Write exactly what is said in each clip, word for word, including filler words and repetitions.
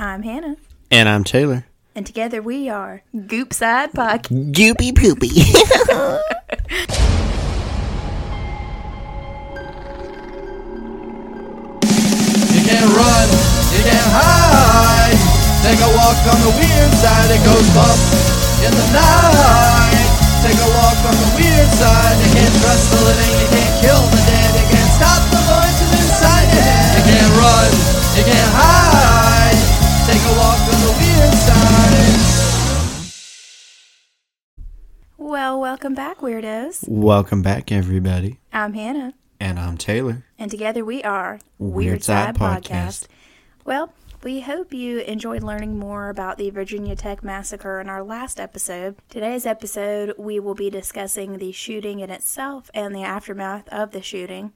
I'm Hannah. And I'm Taylor. And together we are Goop Side Puck. Goopy Poopy. You can run, you can hide. Take a walk on the weird side, it goes bump in the night. Take a walk on the weird side. You can't trust the living, you can't kill the dead. You can't stop the voices inside your head. You can't run, you can't hide. Take a walk on the weird side. Well, welcome back, weirdos. Welcome back, everybody. I'm Hannah. And I'm Taylor. And together we are Weird Side Podcast. Well, we hope you enjoyed learning more about the Virginia Tech Massacre in our last episode. Today's episode, we will be discussing the shooting in itself and the aftermath of the shooting.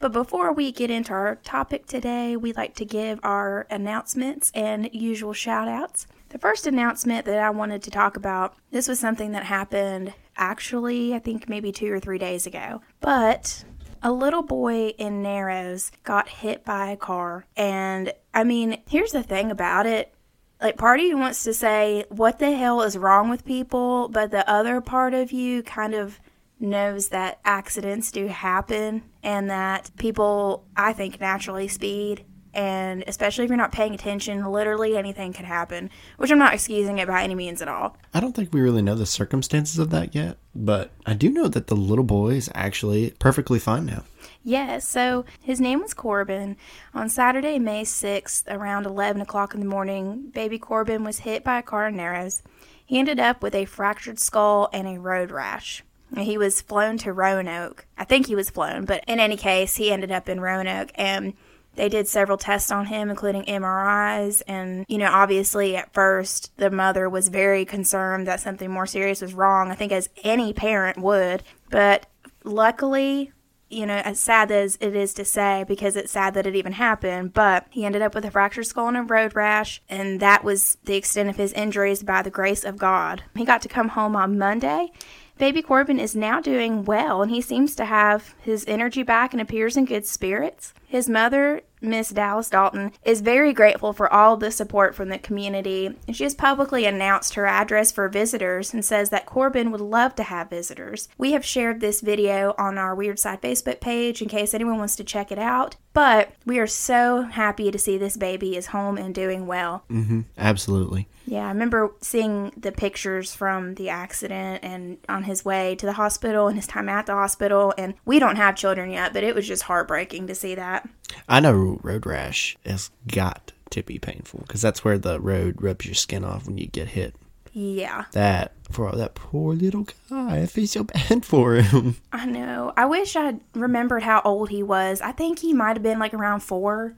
But before we get into our topic today, we'd like to give our announcements and usual shout-outs. The first announcement that I wanted to talk about, this was something that happened actually, I think maybe two or three days ago. But a little boy in Narrows got hit by a car. And, I mean, here's the thing about it. Like, part of you wants to say, what the hell is wrong with people? But the other part of you kind of knows that accidents do happen and that people, I think, naturally speed. And especially if you're not paying attention, literally anything could happen. Which I'm not excusing it by any means at all. I don't think we really know the circumstances of that yet. But I do know that the little boy is actually perfectly fine now. Yeah, so his name was Corbin. On Saturday, May sixth, around eleven o'clock in the morning, baby Corbin was hit by a car in Narrows. He ended up with a fractured skull and a road rash. He was flown to Roanoke. I think he was flown, but in any case, he ended up in Roanoke. And they did several tests on him, including M R Is, and, you know, obviously at first the mother was very concerned that something more serious was wrong, I think as any parent would, but luckily, you know, as sad as it is to say, because it's sad that it even happened, but he ended up with a fractured skull and a road rash, and that was the extent of his injuries by the grace of God. He got to come home on Monday. Baby Corbin is now doing well, and he seems to have his energy back and appears in good spirits. His mother, Miss Dallas Dalton, is very grateful for all the support from the community, and she has publicly announced her address for visitors and says that Corbin would love to have visitors. We have shared this video on our Weird Side Facebook page in case anyone wants to check it out, but we are so happy to see this baby is home and doing well. Mm-hmm. Absolutely. Yeah, I remember seeing the pictures from the accident and on his way to the hospital and his time at the hospital, and we don't have children yet, but it was just heartbreaking to see that. I know road rash has got to be painful because that's where the road rubs your skin off when you get hit. Yeah. That, for that poor little guy, I feel so bad for him. I know. I wish I remembered how old he was. I think he might have been like around four.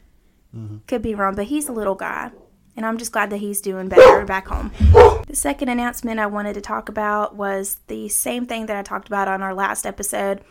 Mm-hmm. Could be wrong, but he's a little guy. And I'm just glad that he's doing better back home. The second announcement I wanted to talk about was the same thing that I talked about on our last episode.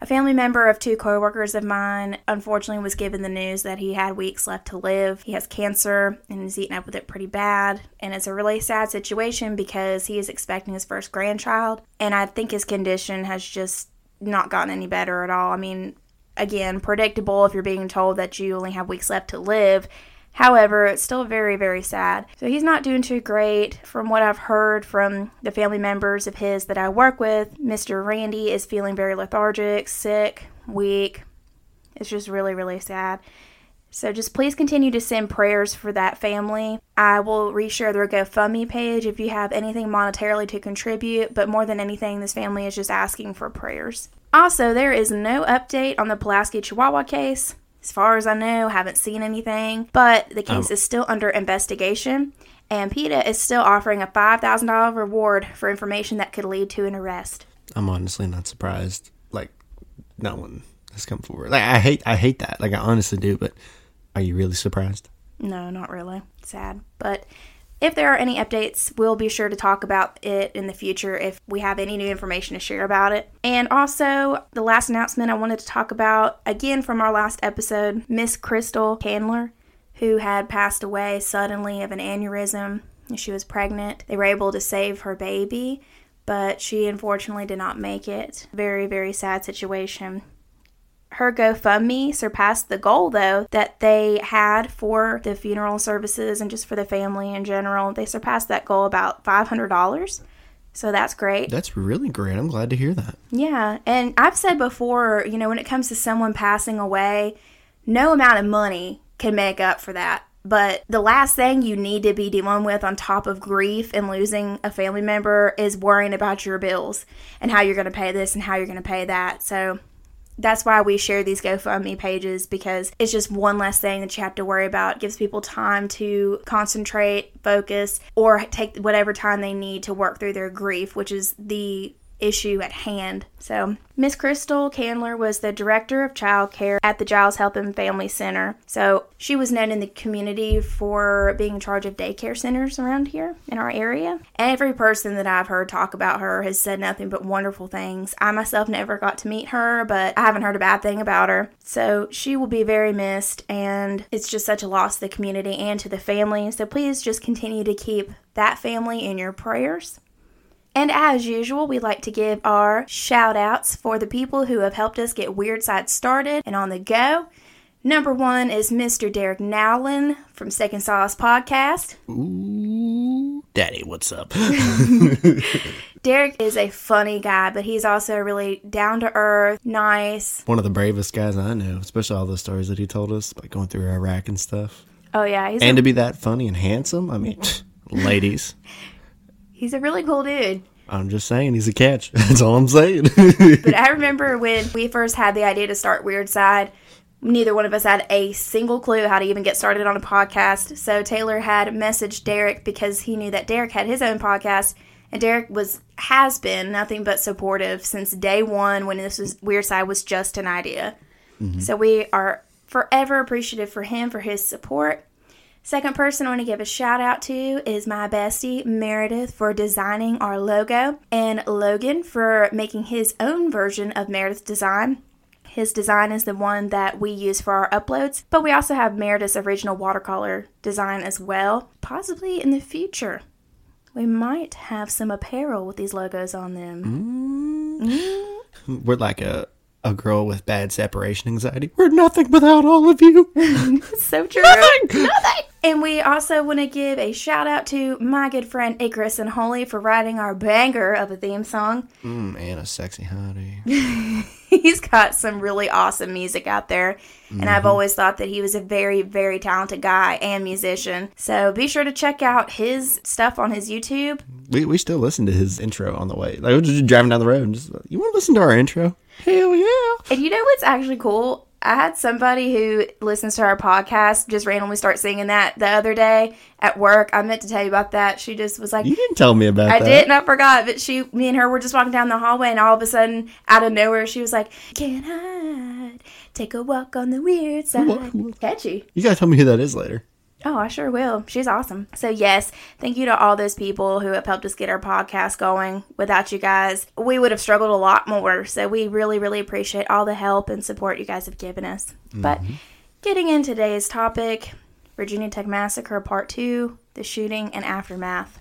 A family member of two coworkers of mine, unfortunately, was given the news that he had weeks left to live. He has cancer and is eating up with it pretty bad. And it's a really sad situation because he is expecting his first grandchild. And I think his condition has just not gotten any better at all. I mean, again, predictable if you're being told that you only have weeks left to live. However, it's still very, very sad. So he's not doing too great. From what I've heard from the family members of his that I work with, Mister Randy is feeling very lethargic, sick, weak. It's just really, really sad. So just please continue to send prayers for that family. I will reshare their GoFundMe page if you have anything monetarily to contribute, but more than anything, this family is just asking for prayers. Also, there is no update on the Pulaski Chihuahua case. As far as I know, haven't seen anything, but the case um, is still under investigation, and PETA is still offering a five thousand dollars reward for information that could lead to an arrest. I'm honestly not surprised. Like, no one has come forward. Like, I hate, I hate that. Like, I honestly do, but are you really surprised? No, not really. Sad, but if there are any updates, we'll be sure to talk about it in the future if we have any new information to share about it. And also, the last announcement I wanted to talk about, again from our last episode, Miss Crystal Candler, who had passed away suddenly of an aneurysm. She was pregnant. They were able to save her baby, but she unfortunately did not make it. Very, very sad situation. Her GoFundMe surpassed the goal, though, that they had for the funeral services and just for the family in general. They surpassed that goal about five hundred dollars. So that's great. That's really great. I'm glad to hear that. Yeah. And I've said before, you know, when it comes to someone passing away, no amount of money can make up for that. But the last thing you need to be dealing with on top of grief and losing a family member is worrying about your bills and how you're going to pay this and how you're going to pay that. So that's why we share these GoFundMe pages, because it's just one less thing that you have to worry about. It gives people time to concentrate, focus, or take whatever time they need to work through their grief, which is the issue at hand. So, Miss Crystal Candler was the director of child care at the Giles Health and Family Center. So, she was known in the community for being in charge of daycare centers around here in our area. Every person that I've heard talk about her has said nothing but wonderful things. I myself never got to meet her, but I haven't heard a bad thing about her. So, she will be very missed, and it's just such a loss to the community and to the family. So, please just continue to keep that family in your prayers. And as usual, we like to give our shout-outs for the people who have helped us get Weird Side started and on the go. Number one is Mister Derek Nowlin from Steak and Sauce Podcast. Ooh, Daddy, what's up? Derek is a funny guy, but he's also really down-to-earth, nice. One of the bravest guys I know, especially all the stories that he told us, like going through Iraq and stuff. Oh, yeah. He's and a- to be that funny and handsome, I mean, ladies. He's a really cool dude. I'm just saying, he's a catch. That's all I'm saying. But I remember when we first had the idea to start Weird Side, neither one of us had a single clue how to even get started on a podcast. So Taylor had messaged Derek because he knew that Derek had his own podcast. And Derek was has been nothing but supportive since day one when this was Weird Side was just an idea. Mm-hmm. So we are forever appreciative for him, for his support. Second person I want to give a shout out to is my bestie, Meredith, for designing our logo, and Logan for making his own version of Meredith's design. His design is the one that we use for our uploads, but we also have Meredith's original watercolor design as well. Possibly in the future, we might have some apparel with these logos on them. Mm. Mm. We're like a... a girl with bad separation anxiety. We're nothing without all of you. So true. Nothing! Nothing! And we also want to give a shout out to my good friend Icarus and Holy for writing our banger of a theme song. Mm, and a sexy honey. He's got some really awesome music out there. And mm-hmm. I've always thought that he was a very, very talented guy and musician. So be sure to check out his stuff on his YouTube. We we still listen to his intro on the way. Like, we're just driving down the road and just, you want to listen to our intro? Hell yeah. And you know what's actually cool? I had somebody who listens to our podcast just randomly start singing that the other day at work. I meant to tell you about that. She just was like... You didn't tell me about I that. I did, and I forgot. But she, me and her were just walking down the hallway, and all of a sudden, out of nowhere, she was like, "Can I take a walk on the weird side?" What? What? Catchy. You gotta tell me who that is later. Oh, I sure will. She's awesome. So yes, thank you to all those people who have helped us get our podcast going. Without you guys, we would have struggled a lot more. So we really, really appreciate all the help and support you guys have given us. Mm-hmm. But getting into today's topic, Virginia Tech Massacre Part two, the shooting and aftermath.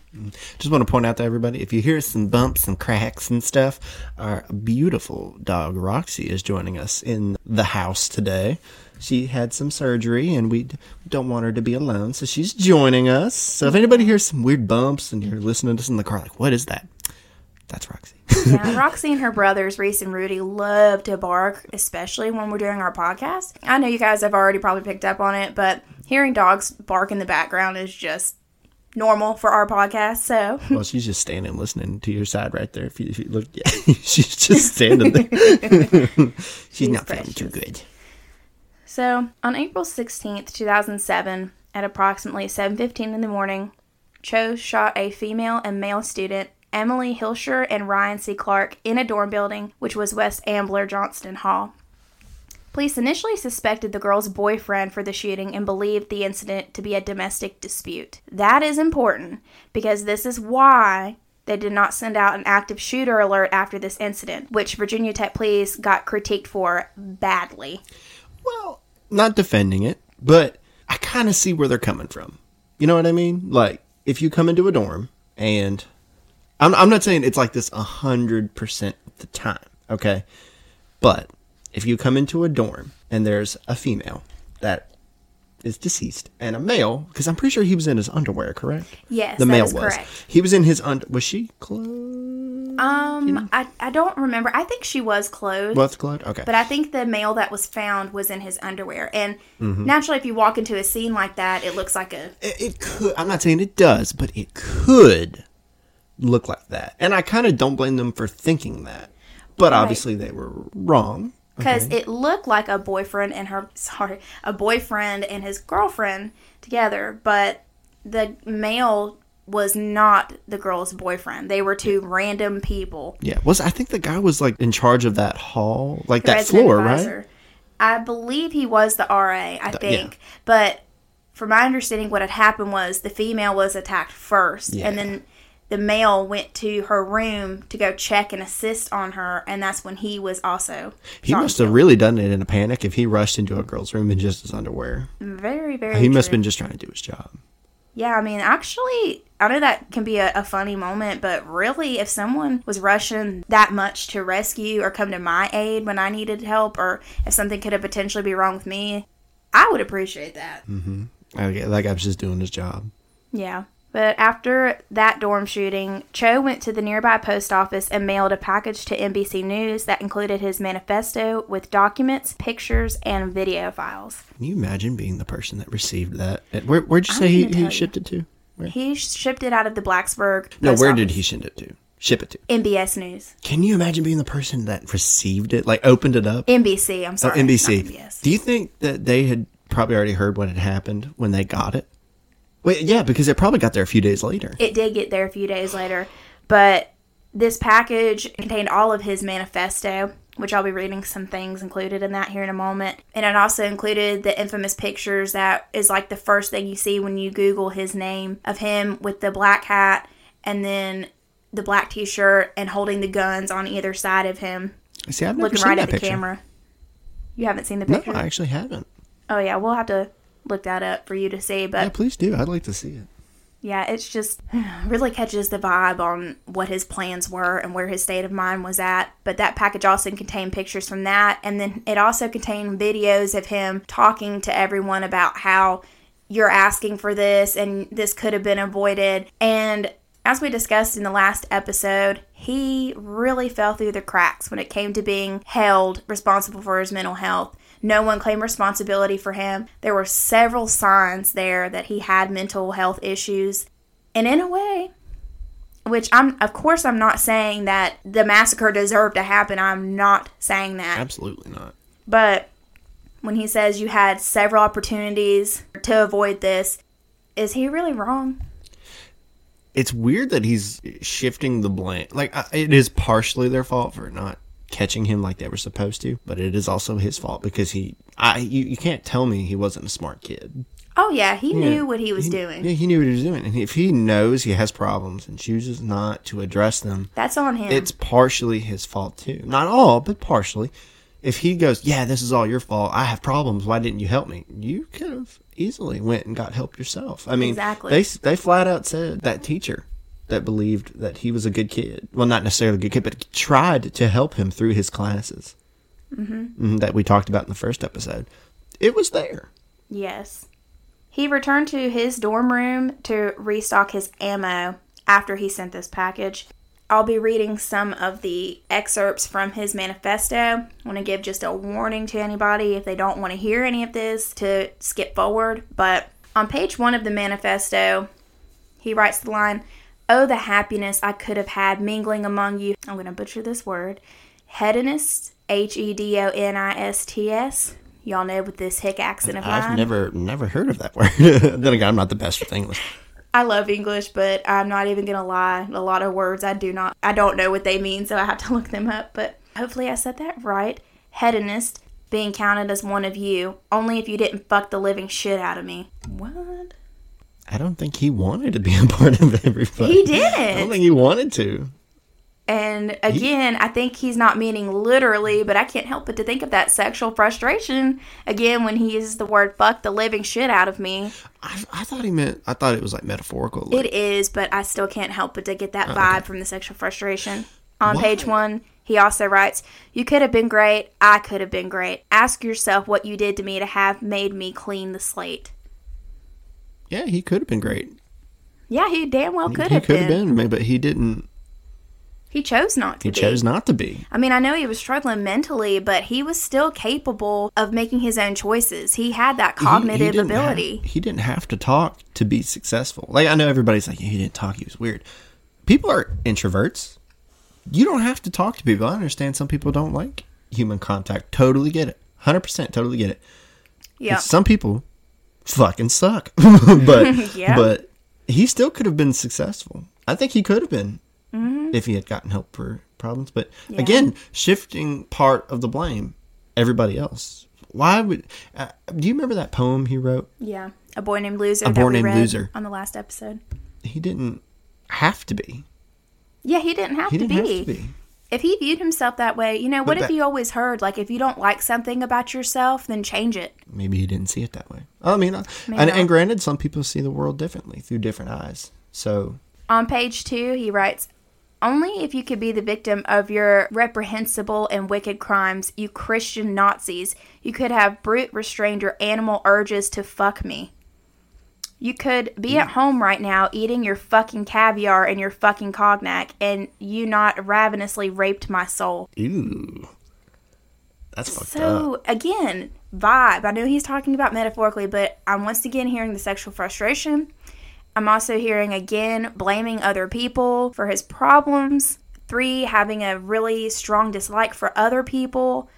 Just want to point out to everybody, if you hear some bumps and cracks and stuff, our beautiful dog Roxy is joining us in the house today. She had some surgery, and we don't want her to be alone, so she's joining us. So if anybody hears some weird bumps and you're listening to us in the car, like, what is that? That's Roxy. Yeah, Roxy and her brothers, Reese and Rudy, love to bark, especially when we're doing our podcast. I know you guys have already probably picked up on it, but hearing dogs bark in the background is just normal for our podcast, so. Well, she's just standing listening to your side right there. If you, if you look, yeah, she's just standing there. she's, she's not precious. Feeling too good. So, on April sixteenth, two thousand seven, at approximately seven fifteen in the morning, Cho shot a female and male student, Emily Hilscher and Ryan C. Clark, in a dorm building, which was West Ambler Johnston Hall. Police initially suspected the girl's boyfriend for the shooting and believed the incident to be a domestic dispute. That is important, because this is why they did not send out an active shooter alert after this incident, which Virginia Tech Police got critiqued for badly. Well, not defending it, but I kind of see where they're coming from. You know what I mean? Like, if you come into a dorm, and I'm, I'm not saying it's like this one hundred percent of the time, okay? But if you come into a dorm and there's a female that is deceased and a male, because I'm pretty sure he was in his underwear, correct? Yes, the male was. Correct. He was in his under. Was she clothed? Um, you know? I I don't remember. I think she was clothed. Was clothed? Okay. But I think the male that was found was in his underwear, and mm-hmm. naturally, if you walk into a scene like that, it looks like a. It, it could. I'm not saying it does, but it could look like that, and I kind of don't blame them for thinking that, but right. obviously they were wrong. Because okay. it looked like a boyfriend and her, sorry, a boyfriend and his girlfriend together, but the male was not the girl's boyfriend. They were two yeah. random people. Yeah, was I think the guy was like in charge of that hall, like the that floor, advisor. Right? I believe he was the R A. I the, think, yeah. But from my understanding, what had happened was the female was attacked first, yeah. and then. The male went to her room to go check and assist on her, and that's when he was also... He must have really done it in a panic if he rushed into a girl's room in just his underwear. Very, very He true. must have been just trying to do his job. Yeah, I mean, actually, I know that can be a, a funny moment, but really, if someone was rushing that much to rescue or come to my aid when I needed help, or if something could have potentially be wrong with me, I would appreciate that. Mm-hmm. Okay, like I was just doing his job. Yeah. But after that dorm shooting, Cho went to the nearby post office and mailed a package to N B C News that included his manifesto with documents, pictures, and video files. Can you imagine being the person that received that? Where, where'd you say he, he shipped it to? Where? He shipped it out of the Blacksburg post No, where office. Did he send it to? Ship it to? N B C News. Can you imagine being the person that received it, like opened it up? N B C, I'm sorry. Oh, N B C. Do you think that they had probably already heard what had happened when they got it? Wait, yeah, because it probably got there a few days later. It did get there a few days later. But this package contained all of his manifesto, which I'll be reading some things included in that here in a moment. And it also included the infamous pictures that is like the first thing you see when you Google his name, of him with the black hat and then the black T-shirt and holding the guns on either side of him. See, I've never seen that picture. Looking right at the camera. You haven't seen the picture? No, I actually haven't. Oh, yeah, we'll have to... look that up for you to see, but yeah, please do. I'd like to see it. Yeah, it's just really catches the vibe on what his plans were and where his state of mind was at. But that package also contained pictures from that, and then it also contained videos of him talking to everyone about how you're asking for this and this could have been avoided. And as we discussed in the last episode, he really fell through the cracks when it came to being held responsible for his mental health. No one claimed responsibility for him. There were several signs there that he had mental health issues. And in a way, which I'm, of course, I'm not saying that the massacre deserved to happen. I'm not saying that. Absolutely not. But when he says you had several opportunities to avoid this, is he really wrong? It's weird that he's shifting the blame. Like, it is partially their fault for not catching him like they were supposed to, but it is also his fault because he I you, you can't tell me he wasn't a smart kid. Oh yeah, he yeah. knew what he was he, doing. Yeah, he knew what he was doing. And if he knows he has problems and chooses not to address them, that's on him. It's partially his fault too. Not all, but partially. If he goes, yeah, this is all your fault, I have problems, why didn't you help me? You could have easily went and got help yourself. I mean, exactly. they they flat out said that teacher that believed that he was a good kid. Well, not necessarily a good kid, but tried to help him through his classes mm-hmm. that we talked about in the first episode. It was there. Yes. He returned to his dorm room to restock his ammo after he sent this package. I'll be reading some of the excerpts from his manifesto. I want to give just a warning to anybody if they don't want to hear any of this to skip forward. But on page one of the manifesto, he writes the line, "Oh, the happiness I could have had mingling among you." I'm going to butcher this word. Hedonists, H E D O N I S T S. Y'all know with this hick accent of mine. I've never never heard of that word. Then again, I'm not the best with English. I love English, but I'm not even going to lie. A lot of words I do not, I don't know what they mean, so I have to look them up. But hopefully I said that right. Hedonist, being counted as one of you, only if you didn't fuck the living shit out of me. What? I don't think he wanted to be a part of everybody. He didn't. I don't think he wanted to. And again, he, I think he's not meaning literally, but I can't help but to think of that sexual frustration again when he uses the word "fuck the living shit out of me." I, I thought he meant. I thought it was like metaphorical. Like, it is, but I still can't help but to get that vibe okay. from the sexual frustration. On what? Page one, He also writes, "You could have been great. I could have been great. Ask yourself what you did to me to have made me clean the slate." Yeah, he could have been great. Yeah, he damn well could he, have he been. He could have been, but he didn't. He chose not to he be. He chose not to be. I mean, I know he was struggling mentally, but he was still capable of making his own choices. He had that cognitive he, he ability. Have, he didn't have to talk to be successful. Like, I know everybody's like, he didn't talk. He was weird. People are introverts. You don't have to talk to people. I understand some people don't like human contact. Totally get it. one hundred percent totally get it. Yeah. Some people fucking suck. but yeah. but he still could have been successful. I think he could have been mm-hmm. if he had gotten help for problems. But yeah. again, shifting part of the blame, everybody else. Why would... Uh, do you remember that poem he wrote? Yeah. A Boy Named Loser. A Boy Named Loser. On the last episode. He didn't have to be. Yeah, he didn't have, he to, didn't be. have to be. If he viewed himself that way, you know, but what that, if you always heard, like, if you don't like something about yourself, then change it. Maybe he didn't see it that way. I mean, I, and, and granted, some people see the world differently through different eyes. So on page two, he writes, "Only if you could be the victim of your reprehensible and wicked crimes, you Christian Nazis, you could have brute restrained your animal urges to fuck me. You could be at home right now eating your fucking caviar and your fucking cognac, and you not ravenously raped my soul." Ew. That's fucked so, up. So, again, vibe. I know he's talking about metaphorically, but I'm once again hearing the sexual frustration. I'm also hearing, again, blaming other people for his problems. Three, having a really strong dislike for other people.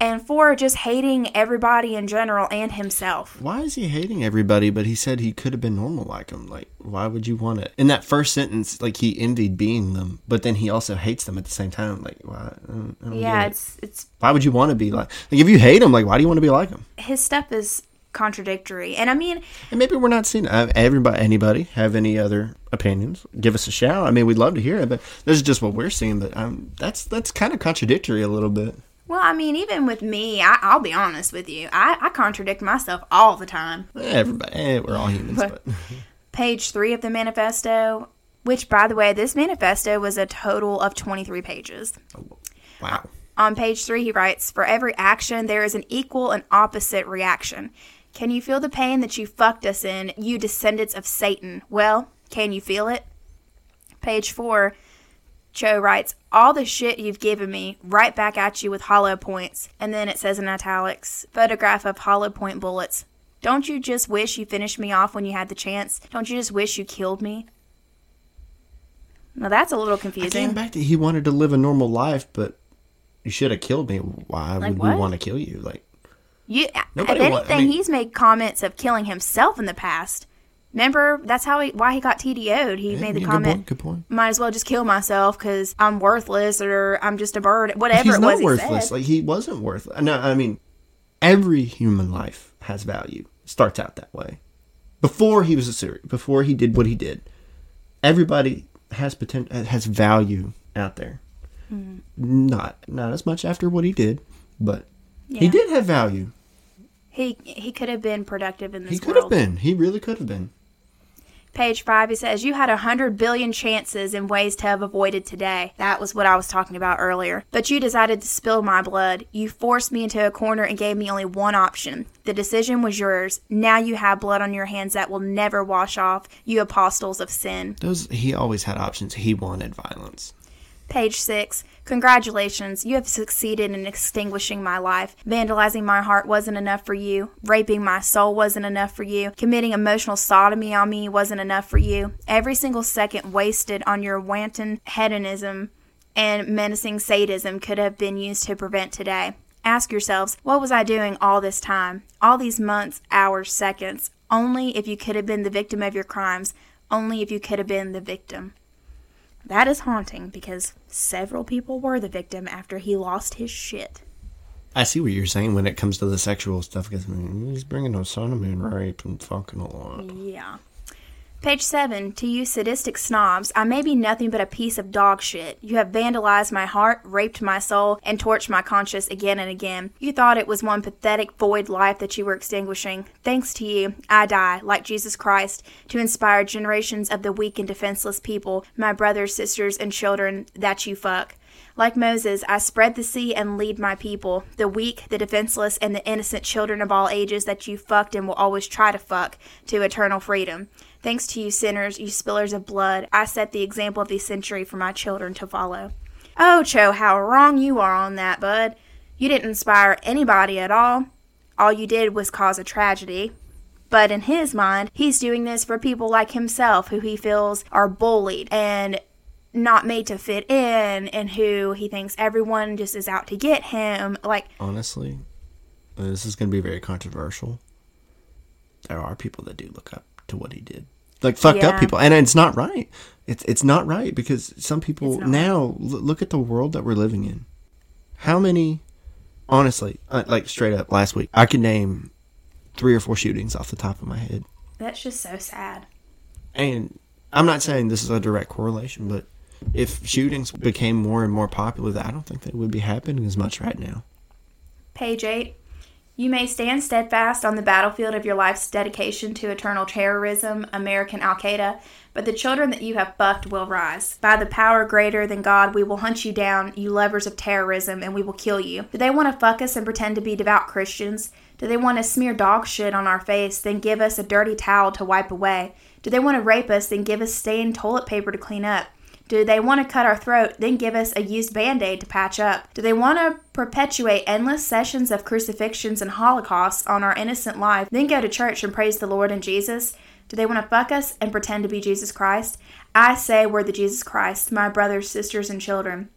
And four, just hating everybody in general and himself. Why is he hating everybody? But he said he could have been normal like him. Like, why would you want it? In that first sentence, like, he envied being them, but then he also hates them at the same time. Like, why? I don't, I don't yeah, it's it. it's. Why would you want to be like? Like, if you hate him, like, why do you want to be like him? His stuff is contradictory, and I mean, and maybe we're not seeing uh, everybody. Anybody have any other opinions? Give us a shout. I mean, we'd love to hear it, but this is just what we're seeing. But um, that's that's kind of contradictory a little bit. Well, I mean, even with me, I, I'll be honest with you. I, I contradict myself all the time. Everybody, we're all humans. But, but. Page three of the manifesto, which, by the way, this manifesto was a total of twenty-three pages. Oh, wow. On page three, he writes, "For every action, there is an equal and opposite reaction. Can you feel the pain that you fucked us in, you descendants of Satan? Well, can you feel it?" Page four, Cho writes, "All the shit you've given me, right back at you with hollow points." And then it says in italics, "Photograph of hollow point bullets. Don't you just wish you finished me off when you had the chance? Don't you just wish you killed me?" Now that's a little confusing. I came back to he wanted to live a normal life, but you should have killed me. Why like would what? we want to kill you? Like, you, if anything, want, I mean, he's made comments of killing himself in the past. Remember, that's how he, why he got T D O'd. He yeah, made the yeah, comment, good point, good point. "Might as well just kill myself because I'm worthless or I'm just a bird." Whatever He's it was not worthless. He said. Like, he wasn't worthless. No, I mean, every human life has value. It starts out that way. Before he was a serial, before he did what he did, everybody has potential, has value out there. Mm-hmm. Not not as much after what he did, but yeah. he did have value. He he could have been productive in this world. He could world. have been. He really could have been. Page five, he says, "You had a hundred billion chances and ways to have avoided today." That was what I was talking about earlier. "But you decided to spill my blood. You forced me into a corner and gave me only one option. The decision was yours. Now you have blood on your hands that will never wash off, you apostles of sin." Those He always had options. He wanted violence. Page six, "Congratulations, you have succeeded in extinguishing my life. Vandalizing my heart wasn't enough for you. Raping my soul wasn't enough for you. Committing emotional sodomy on me wasn't enough for you. Every single second wasted on your wanton hedonism and menacing sadism could have been used to prevent today. Ask yourselves, what was I doing all this time? All these months, hours, seconds. Only if you could have been the victim of your crimes. Only if you could have been the victim." That is haunting because several people were the victim after he lost his shit. I see what you're saying when it comes to the sexual stuff because I mean, he's bringing up sodomy and rape and fucking a lot. Yeah. Page seven, "To you sadistic snobs, I may be nothing but a piece of dog shit. You have vandalized my heart, raped my soul, and torched my conscience again and again. You thought it was one pathetic void life that you were extinguishing. Thanks to you, I die, like Jesus Christ, to inspire generations of the weak and defenseless people, my brothers, sisters, and children that you fuck. Like Moses, I spread the sea and lead my people, the weak, the defenseless, and the innocent children of all ages that you fucked and will always try to fuck, to eternal freedom. Thanks to you sinners, you spillers of blood, I set the example of the century for my children to follow. Oh, Cho, how wrong you are on that, bud. You didn't inspire anybody at all. All you did was cause a tragedy. But in his mind, he's doing this for people like himself who he feels are bullied and not made to fit in, and who he thinks everyone just is out to get him. Like, honestly, this is going to be very controversial. There are people that do look up to what he did, like fucked yeah. up people, and it's not right. It's it's not right because some people now look at the world that we're living in. How many, honestly, like straight up last week, I could name three or four shootings off the top of my head. That's just so sad. And I'm not saying this is a direct correlation, but if shootings became more and more popular, I don't think they would be happening as much right now. Page eight. You may stand steadfast on the battlefield of your life's dedication to eternal terrorism, American Al-Qaeda, but the children that you have fucked will rise. By the power greater than God, we will hunt you down, you lovers of terrorism, and we will kill you. Do they want to fuck us and pretend to be devout Christians? Do they want to smear dog shit on our face, then give us a dirty towel to wipe away? Do they want to rape us, then give us stained toilet paper to clean up? Do they want to cut our throat, then give us a used Band-Aid to patch up? Do they want to perpetuate endless sessions of crucifixions and holocausts on our innocent life, then go to church and praise the Lord and Jesus? Do they want to fuck us and pretend to be Jesus Christ? I say we're the Jesus Christ, my brothers, sisters, and children.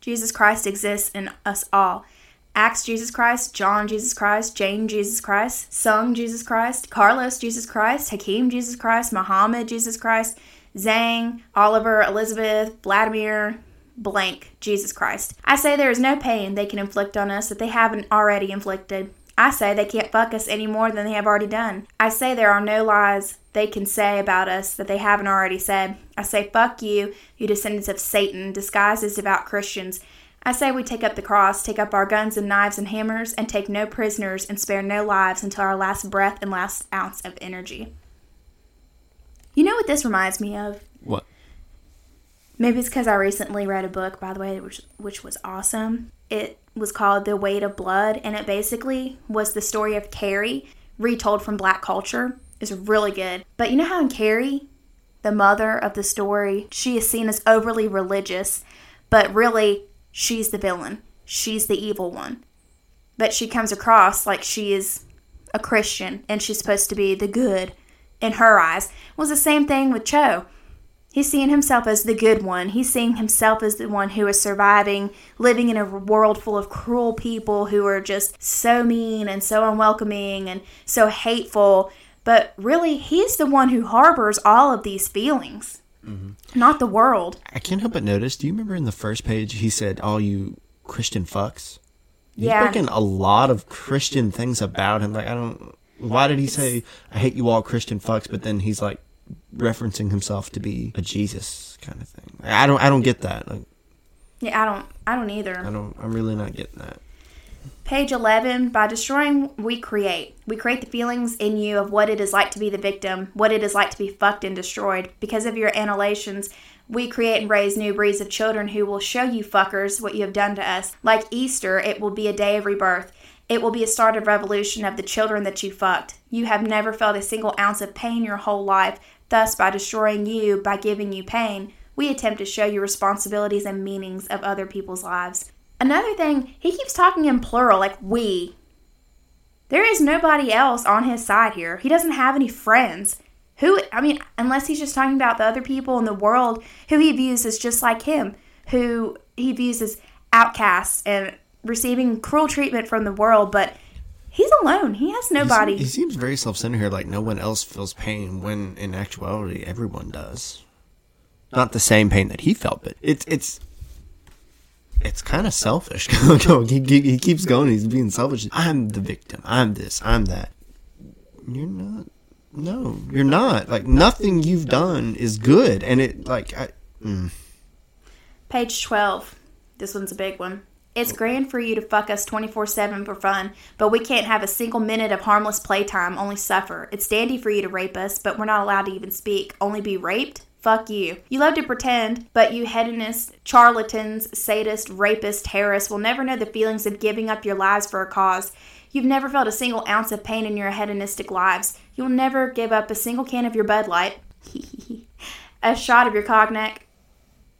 Jesus Christ exists in us all. Acts Jesus Christ, John Jesus Christ, Jane Jesus Christ, Sung Jesus Christ, Carlos Jesus Christ, Hakeem Jesus Christ, Muhammad Jesus Christ, Zhang, Oliver, Elizabeth, Vladimir, blank, Jesus Christ. I say there is no pain they can inflict on us that they haven't already inflicted. I say they can't fuck us any more than they have already done. I say there are no lies they can say about us that they haven't already said. I say fuck you, you descendants of Satan, disguised as devout Christians. I say we take up the cross, take up our guns and knives and hammers, and take no prisoners and spare no lives until our last breath and last ounce of energy. You know what this reminds me of? What? Maybe it's because I recently read a book, by the way, which, which was awesome. It was called The Weight of Blood, and it basically was the story of Carrie, retold from black culture. It's really good. But you know how in Carrie, the mother of the story, she is seen as overly religious, but really, she's the villain. She's the evil one. But she comes across like she is a Christian, and she's supposed to be the good in her eyes. Was the same thing with Cho. He's seeing himself as the good one. He's seeing himself as the one who is surviving, living in a world full of cruel people who are just so mean and so unwelcoming and so hateful. But really, he's the one who harbors all of these feelings, mm-hmm. not the world. I can't help but notice, do you remember in the first page he said, all you Christian fucks? You've yeah. taken a lot of Christian things about him. Like, I don't... Why did he say, I hate you all Christian fucks, but then he's, like, referencing himself to be a Jesus kind of thing? I don't I don't get that. Like, yeah, I don't I don't either. I don't, I'm really not getting that. Page eleven, by destroying, we create. We create the feelings in you of what it is like to be the victim, what it is like to be fucked and destroyed. Because of your annihilations, we create and raise new breeds of children who will show you fuckers what you have done to us. Like Easter, it will be a day of rebirth. It will be a start of revolution of the children that you fucked. You have never felt a single ounce of pain your whole life. Thus, by destroying you, by giving you pain, we attempt to show you responsibilities and meanings of other people's lives. Another thing, he keeps talking in plural, like we. There is nobody else on his side here. He doesn't have any friends. Who, I mean, unless he's just talking about the other people in the world who he views as just like him, who he views as outcasts and receiving cruel treatment from the world, but he's alone. He has nobody. He seems very self-centered here, like no one else feels pain when in actuality everyone does. Not the same pain that he felt, but it's it's it's kind of selfish. he, he keeps going. He's being selfish. I'm the victim. I'm this. I'm that. You're not. No, you're not. Like nothing you've done is good, and it like. I, mm. Page twelve. This one's a big one. It's grand for you to fuck us twenty-four seven for fun, but we can't have a single minute of harmless playtime, only suffer. It's dandy for you to rape us, but we're not allowed to even speak, only be raped, Fuck you. You love to pretend, but you hedonists, charlatans, sadists, rapists, terrorists will never know the feelings of giving up your lives for a cause. You've never felt a single ounce of pain in your hedonistic lives. You'll never give up a single can of your Bud Light, a shot of your cognac,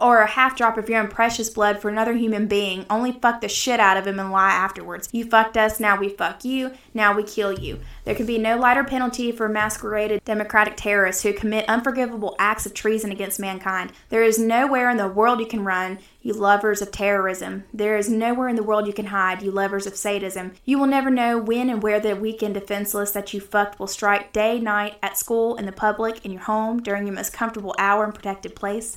or a half drop of your own precious blood for another human being. Only fuck the shit out of him and lie afterwards. You fucked us, now we fuck you, now we kill you. There can be no lighter penalty for masqueraded democratic terrorists who commit unforgivable acts of treason against mankind. There is nowhere in the world you can run, you lovers of terrorism. There is nowhere in the world you can hide, you lovers of sadism. You will never know when and where the weak and defenseless that you fucked will strike day, night, at school, in the public, in your home, during your most comfortable hour and protected place.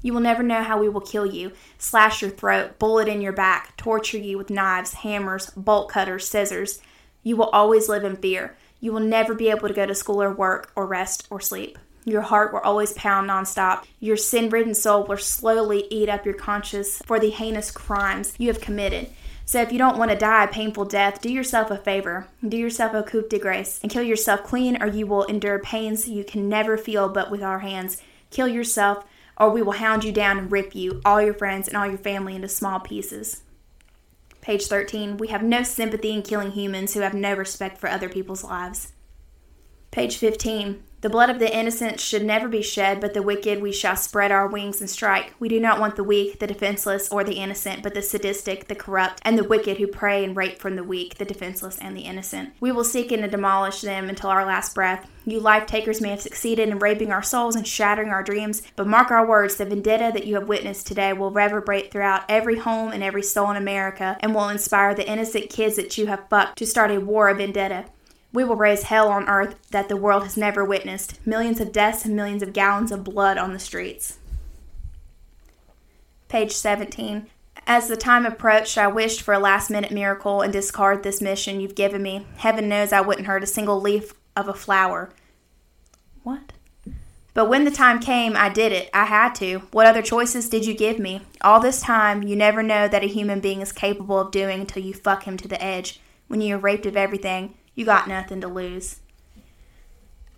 You will never know how we will kill you, slash your throat, bullet in your back, torture you with knives, hammers, bolt cutters, scissors. You will always live in fear. You will never be able to go to school or work or rest or sleep. Your heart will always pound nonstop. Your sin-ridden soul will slowly eat up your conscience for the heinous crimes you have committed. So if you don't want to die a painful death, do yourself a favor. Do yourself a coup de grace and kill yourself clean, or you will endure pains you can never feel but with our hands. Kill yourself, or we will hound you down and rip you, all your friends, and all your family into small pieces. Page thirteen. We have no sympathy in killing humans who have no respect for other people's lives. Page fifteen. The blood of the innocent should never be shed, but the wicked we shall spread our wings and strike. We do not want the weak, the defenseless, or the innocent, but the sadistic, the corrupt, and the wicked who prey and rape from the weak, the defenseless, and the innocent. We will seek and demolish them until our last breath. You life-takers may have succeeded in raping our souls and shattering our dreams, but mark our words, the vendetta that you have witnessed today will reverberate throughout every home and every soul in America, and will inspire the innocent kids that you have fucked to start a war of vendetta. We will raise hell on earth that the world has never witnessed. Millions of deaths and millions of gallons of blood on the streets. Page seventeen. As the time approached, I wished for a last-minute miracle and discard this mission you've given me. Heaven knows I wouldn't hurt a single leaf of a flower. What? But when the time came, I did it. I had to. What other choices did you give me? All this time, you never know that a human being is capable of doing until you fuck him to the edge. When you are raped of everything, you got nothing to lose.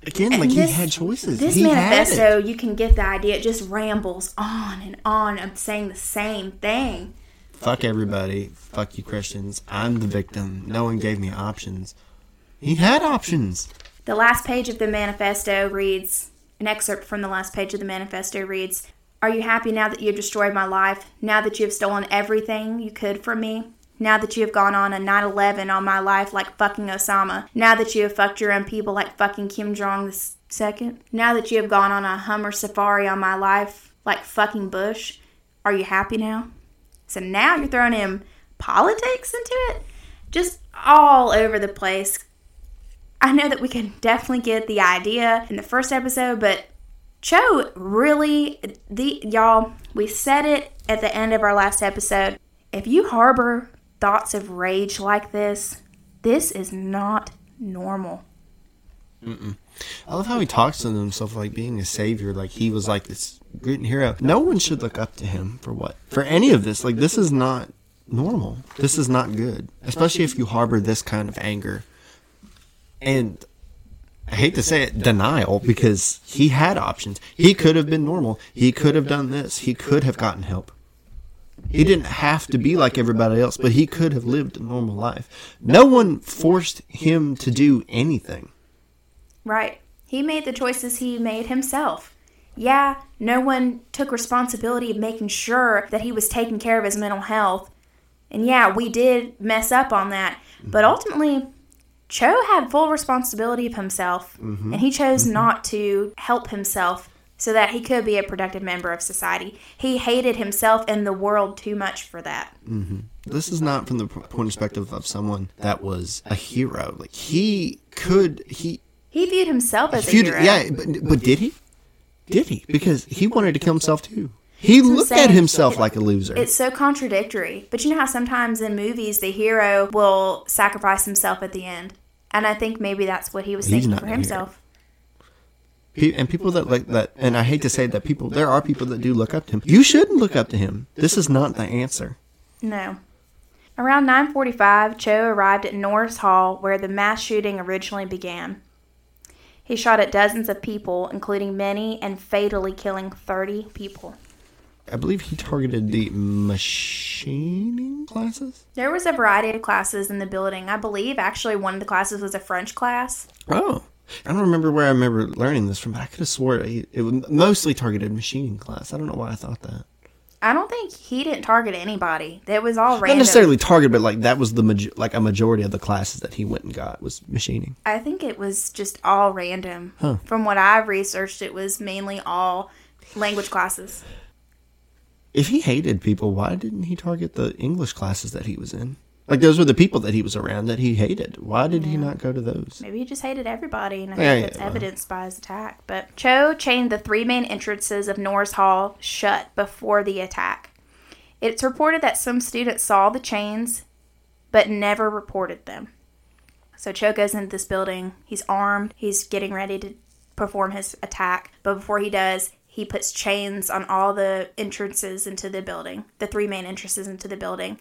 Again, like this, he had choices. This he manifesto, you can get the idea. It just rambles on and on. I'm saying the same thing. Fuck everybody. Fuck you, Christians. I'm the victim. No one gave me options. He had options. The last page of the manifesto reads, an excerpt from the last page of the manifesto reads, "Are you happy now that you have destroyed my life? Now that you have stolen everything you could from me? Now that you have gone on a nine eleven on my life like fucking Osama. Now that you have fucked your own people like fucking Kim Jong the second. Now that you have gone on a Hummer safari on my life like fucking Bush. Are you happy now?" So now you're throwing in politics into it? Just all over the place. I know that we can definitely get the idea in the first episode, but Cho really, the y'all, we said it at the end of our last episode. If you harbor thoughts of rage like this, this is not normal. Mm-mm. I love how he talks to himself like being a savior, like he was like this great hero. No one should look up to him for what? For any of this. Like, this is not normal. This is not good. Especially if you harbor this kind of anger. And I hate to say it, denial, because he had options. He could have been normal. He could have done this. He could have gotten help. He didn't have to be like everybody else, but he could have lived a normal life. No one forced him to do anything. Right. He made the choices he made himself. Yeah, no one took responsibility of making sure that he was taking care of his mental health. And yeah, we did mess up on that. But ultimately, Cho had full responsibility of himself. Mm-hmm. And he chose mm-hmm. not to help himself, so that he could be a productive member of society. He hated himself and the world too much for that. Mm-hmm. This is not from the point of perspective of someone that was a hero. Like, he could, he... He viewed himself as viewed, a hero. Yeah, but, but did he? Did he? Because he wanted to kill himself too. He looked at himself like a loser. It's so contradictory. But you know how sometimes in movies the hero will sacrifice himself at the end? And I think maybe that's what he was thinking for himself. And people that like that, and I hate to say that people, there are people that do look up to him. You shouldn't look up to him. This is not the answer. No. Around nine forty-five, Cho arrived at Norris Hall, where the mass shooting originally began. He shot at dozens of people, including many, and fatally killing thirty people. I believe he targeted the machining classes? There was a variety of classes in the building. I believe, actually, one of the classes was a French class. Oh. I don't remember where I remember learning this from, but I could have swore it, it mostly targeted machining class. I don't know why I thought that. I don't think he didn't target anybody. It was all random. Not necessarily target, but like that was the maj- like a majority of the classes that he went and got was machining. I think it was just all random. Huh. From what I researched, it was mainly all language classes. If he hated people, why didn't he target the English classes that he was in? Like, those were the people that he was around that he hated. Why did yeah. he not go to those? Maybe he just hated everybody, and I think yeah, that's yeah, evidenced well. by his attack. But Cho chained the three main entrances of Norris Hall shut before the attack. It's reported that some students saw the chains, but never reported them. So Cho goes into this building. He's armed. He's getting ready to perform his attack. But before he does, he puts chains on all the entrances into the building, the three main entrances into the building.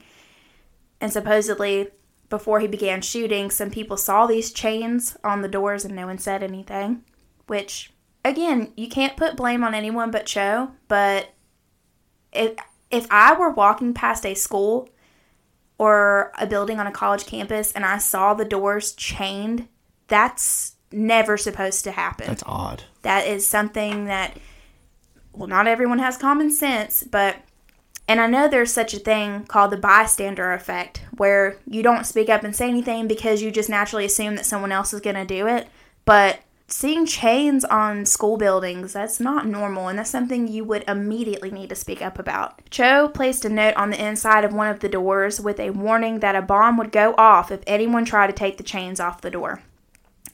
And supposedly, before he began shooting, some people saw these chains on the doors and no one said anything. Which, again, you can't put blame on anyone but Cho. But if, if I were walking past a school or a building on a college campus and I saw the doors chained, that's never supposed to happen. That's odd. That is something that, well, not everyone has common sense, but... And I know there's such a thing called the bystander effect, where you don't speak up and say anything because you just naturally assume that someone else is going to do it. But seeing chains on school buildings, that's not normal, and that's something you would immediately need to speak up about. Cho placed a note on the inside of one of the doors with a warning that a bomb would go off if anyone tried to take the chains off the door.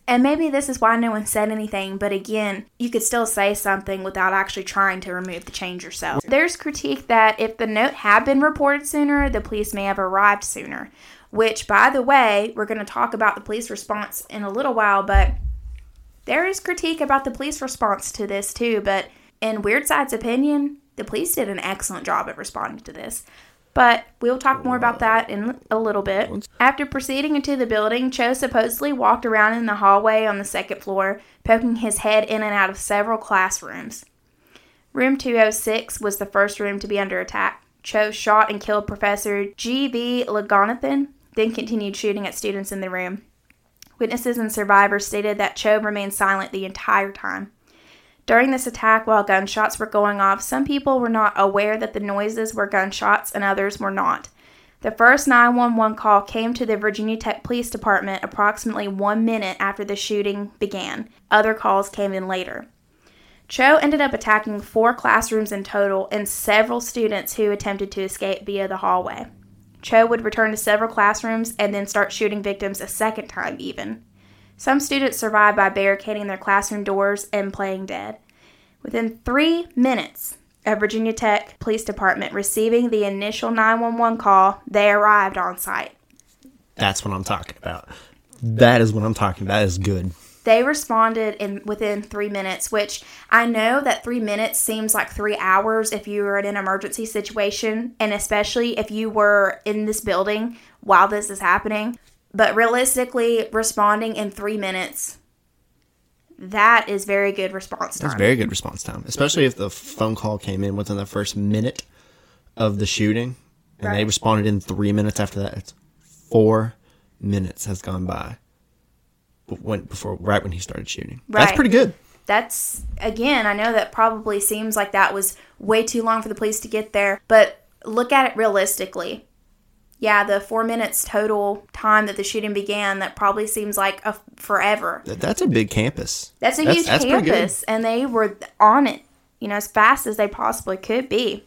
And maybe this is why no one said anything, but again, you could still say something without actually trying to remove the chains yourself. There's critique that if the note had been reported sooner, the police may have arrived sooner. Which, by the way, we're going to talk about the police response in a little while, but there is critique about the police response to this too. But in Weird Side's opinion, the police did an excellent job at responding to this. But we'll talk more about that in a little bit. After proceeding into the building, Cho supposedly walked around in the hallway on the second floor, poking his head in and out of several classrooms. Room two oh six was the first room to be under attack. Cho shot and killed Professor G V Loganathan, then continued shooting at students in the room. Witnesses and survivors stated that Cho remained silent the entire time. During this attack, while gunshots were going off, some people were not aware that the noises were gunshots and others were not. The first nine one one call came to the Virginia Tech Police Department approximately one minute after the shooting began. Other calls came in later. Cho ended up attacking four classrooms in total and several students who attempted to escape via the hallway. Cho would return to several classrooms and then start shooting victims a second time even. Some students survived by barricading their classroom doors and playing dead. Within three minutes of Virginia Tech Police Department receiving the initial nine one one call, they arrived on site. That's what I'm talking about. That is what I'm talking about. That is good. They responded in within three minutes, which I know that three minutes seems like three hours if you were in an emergency situation, and especially if you were in this building while this is happening. But realistically, responding in three minutes, that is very good response time. That's very good response time, especially if the phone call came in within the first minute of the shooting, and right. they responded in three minutes after that. It's four minutes has gone by when, before, right when he started shooting. Right. That's pretty good. That's, again, I know that probably seems like that was way too long for the police to get there, but look at it realistically. Yeah, the four minutes total time that the shooting began, that probably seems like a forever. That's a big campus. That's a that's, huge that's campus, and they were on it, you know, as fast as they possibly could be.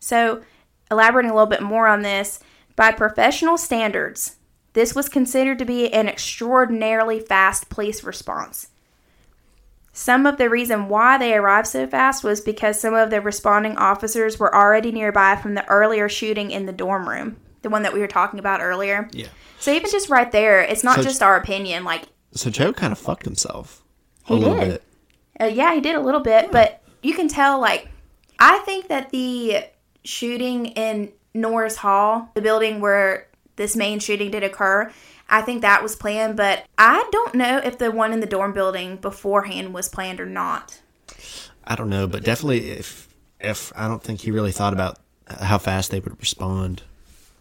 So, elaborating a little bit more on this, by professional standards, this was considered to be an extraordinarily fast police response. Some of the reason why they arrived so fast was because some of the responding officers were already nearby from the earlier shooting in the dorm room. The one that we were talking about earlier. Yeah. So even just right there, it's not so, just our opinion. Like, so Cho kind of fucked himself a little did. bit. Uh, yeah, he did a little bit. Yeah. But you can tell, like, I think that the shooting in Norris Hall, the building where this main shooting did occur, I think that was planned, but I don't know if the one in the dorm building beforehand was planned or not. I don't know, but definitely if if I don't think he really thought about how fast they would respond.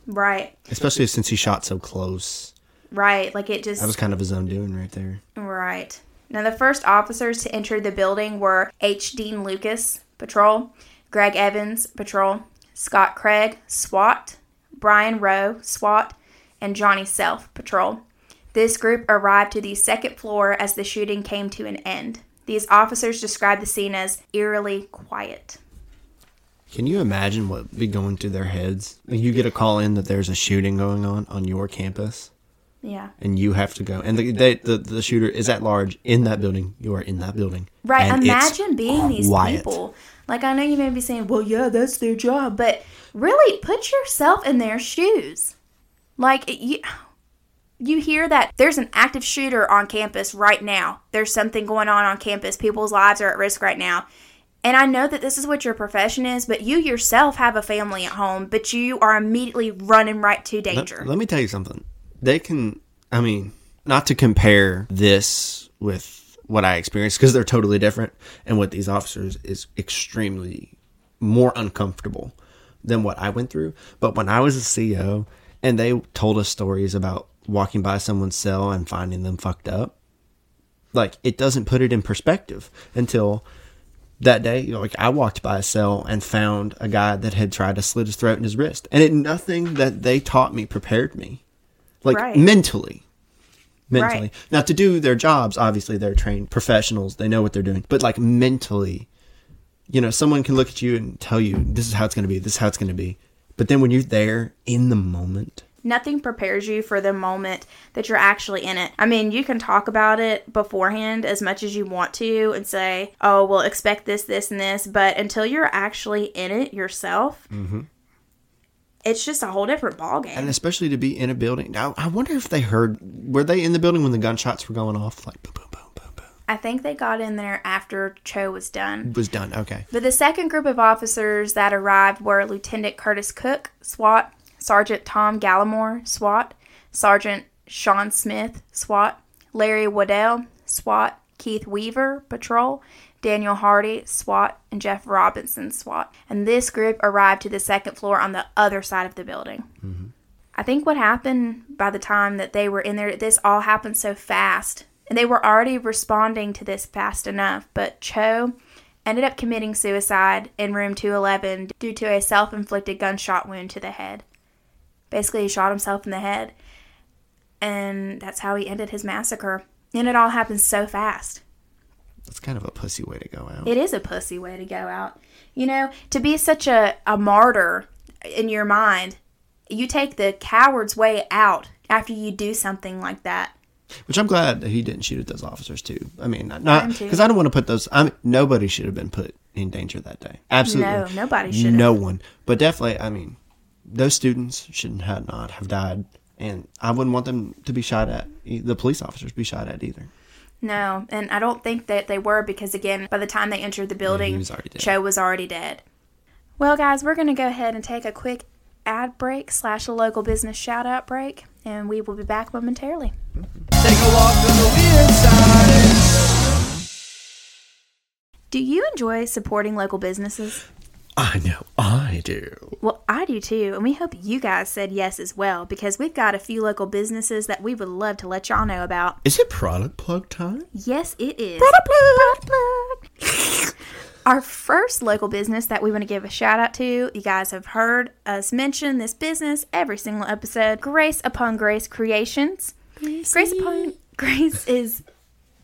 Right. Especially since he shot so close. Right, like it just... That was kind of his own doing right there. Right. Now, the first officers to enter the building were H. Dean Lucas, patrol, Greg Evans, patrol, Scott Craig, SWAT, Brian Rowe, SWAT, and Johnny Self, patrol. This group arrived to the second floor as the shooting came to an end. These officers described the scene as eerily quiet. Can you imagine what would be going through their heads? You get a call in that there's a shooting going on on your campus. Yeah. And you have to go. And the they, the, the shooter is at large in that building. You are in that building. Right. And imagine being these people. Like, I know you may be saying, well, yeah, that's their job. But really, put yourself in their shoes. Like, it, you, you hear that there's an active shooter on campus right now. There's something going on on campus. People's lives are at risk right now. And I know that this is what your profession is, but you yourself have a family at home, but you are immediately running right to danger. Let, let me tell you something. They can, I mean, not to compare this with what I experienced, because they're totally different, and what these officers is extremely more uncomfortable than what I went through. But when I was a C O, and they told us stories about walking by someone's cell and finding them fucked up, like, it doesn't put it in perspective until that day. You know, like, I walked by a cell and found a guy that had tried to slit his throat and his wrist, and it, nothing that they taught me prepared me. Like, right. mentally. Mentally. Right. Now, to do their jobs, obviously, they're trained professionals. They know what they're doing. But, like, mentally, you know, someone can look at you and tell you, this is how it's going to be, this is how it's going to be. But then when you're there in the moment... Nothing prepares you for the moment that you're actually in it. I mean, you can talk about it beforehand as much as you want to and say, oh, well, expect this, this, and this. But until you're actually in it yourself... Mm-hmm. It's just a whole different ballgame. And especially to be in a building. Now, I wonder if they heard, were they in the building when the gunshots were going off? Like, boom, boom, boom, boom, boom. I think they got in there after Cho was done. Was done, okay. But the second group of officers that arrived were Lieutenant Curtis Cook, SWAT, Sergeant Tom Gallimore, SWAT, Sergeant Sean Smith, SWAT, Larry Waddell, SWAT, Keith Weaver, patrol, Daniel Hardy, SWAT, and Jeff Robinson, SWAT. And this group arrived to the second floor on the other side of the building. Mm-hmm. I think what happened by the time that they were in there, this all happened so fast. And they were already responding to this fast enough. But Cho ended up committing suicide in room two eleven due to a self-inflicted gunshot wound to the head. Basically, he shot himself in the head. And that's how he ended his massacre. And it all happened so fast. It's kind of a pussy way to go out. It is a pussy way to go out. You know, to be such a, a martyr in your mind, you take the coward's way out after you do something like that. Which I'm glad that he didn't shoot at those officers, too. I mean, not because I don't want to put those... I mean, nobody should have been put in danger that day. Absolutely. No, nobody should have. No one. But definitely, I mean, those students should have not have died. And I wouldn't want them to be shot at. The police officers be shot at either. No, and I don't think that they were because, again, by the time they entered the building, yeah, was Cho was already dead. Well, guys, we're going to go ahead and take a quick ad break slash a local business shout-out break, and we will be back momentarily. Mm-hmm. Take a walk on the weird side. Do you enjoy supporting local businesses? I know I do. Well, I do too, and we hope you guys said yes as well, because we've got a few local businesses that we would love to let y'all know about. Is it product plug time? Yes, it is. Product plug! Product plug. Our first local business that we want to give a shout out to, you guys have heard us mention this business every single episode, Grace Upon Grace Creations. Gracie. Grace Upon Grace is...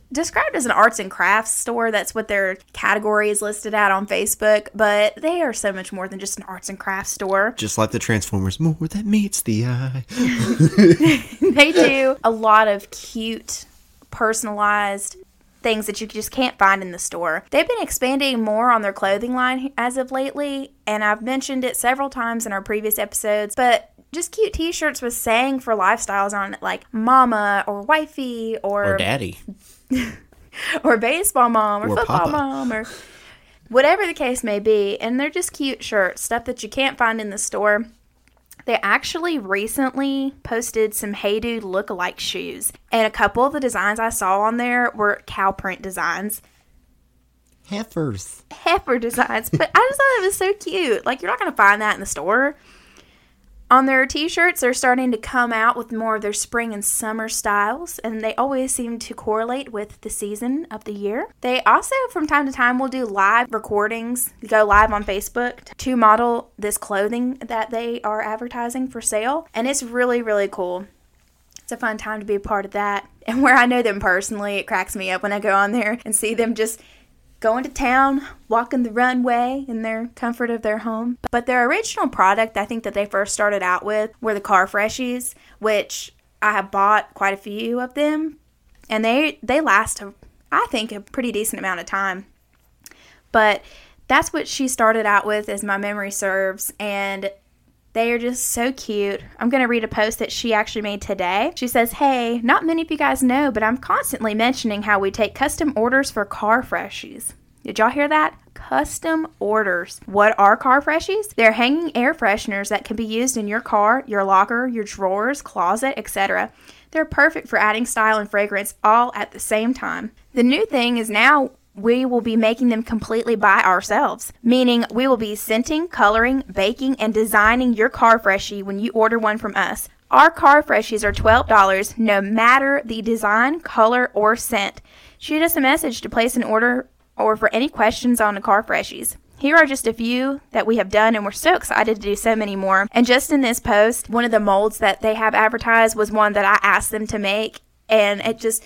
described as an arts and crafts store. That's what their category is listed at on Facebook, but they are so much more than just an arts and crafts store. Just like the Transformers, more that meets the eye. They do a lot of cute, personalized things that you just can't find in the store. They've been expanding more on their clothing line as of lately, and I've mentioned it several times in our previous episodes, but just cute t-shirts with saying for lifestyles on it, like mama or wifey or, or daddy. Or baseball mom or, or football Papa. Mom or whatever the case may be. And they're just cute shirts, stuff that you can't find in the store. They actually recently posted some Hey Dude look-alike shoes, and a couple of the designs I saw on there were cow print designs. Heifers. Heifer designs. But I just thought it was so cute. Like, you're not going to find that in the store. On their t-shirts, they're starting to come out with more of their spring and summer styles, and they always seem to correlate with the season of the year. They also, from time to time, will do live recordings, go live on Facebook to model this clothing that they are advertising for sale, and it's really, really cool. It's a fun time to be a part of that, and where I know them personally, it cracks me up when I go on there and see them just going to town, walking the runway in their comfort of their home. But their original product, I think that they first started out with, were the car freshies, which I have bought quite a few of them. And they, they last, I think, a pretty decent amount of time. But that's what she started out with, as my memory serves. And they are just so cute. I'm going to read a post that she actually made today. She says, "Hey, not many of you guys know, but I'm constantly mentioning how we take custom orders for car freshies." Did y'all hear that? Custom orders. What are car freshies? They're hanging air fresheners that can be used in your car, your locker, your drawers, closet, et cetera. They're perfect for adding style and fragrance all at the same time. The new thing is now we will be making them completely by ourselves, meaning we will be scenting, coloring, baking, and designing your car freshie when you order one from us. Our car freshies are twelve dollars no matter the design, color, or scent. Shoot us a message to place an order or for any questions on the car freshies. Here are just a few that we have done, and we're so excited to do so many more. And just in this post, one of the molds that they have advertised was one that I asked them to make, and it just,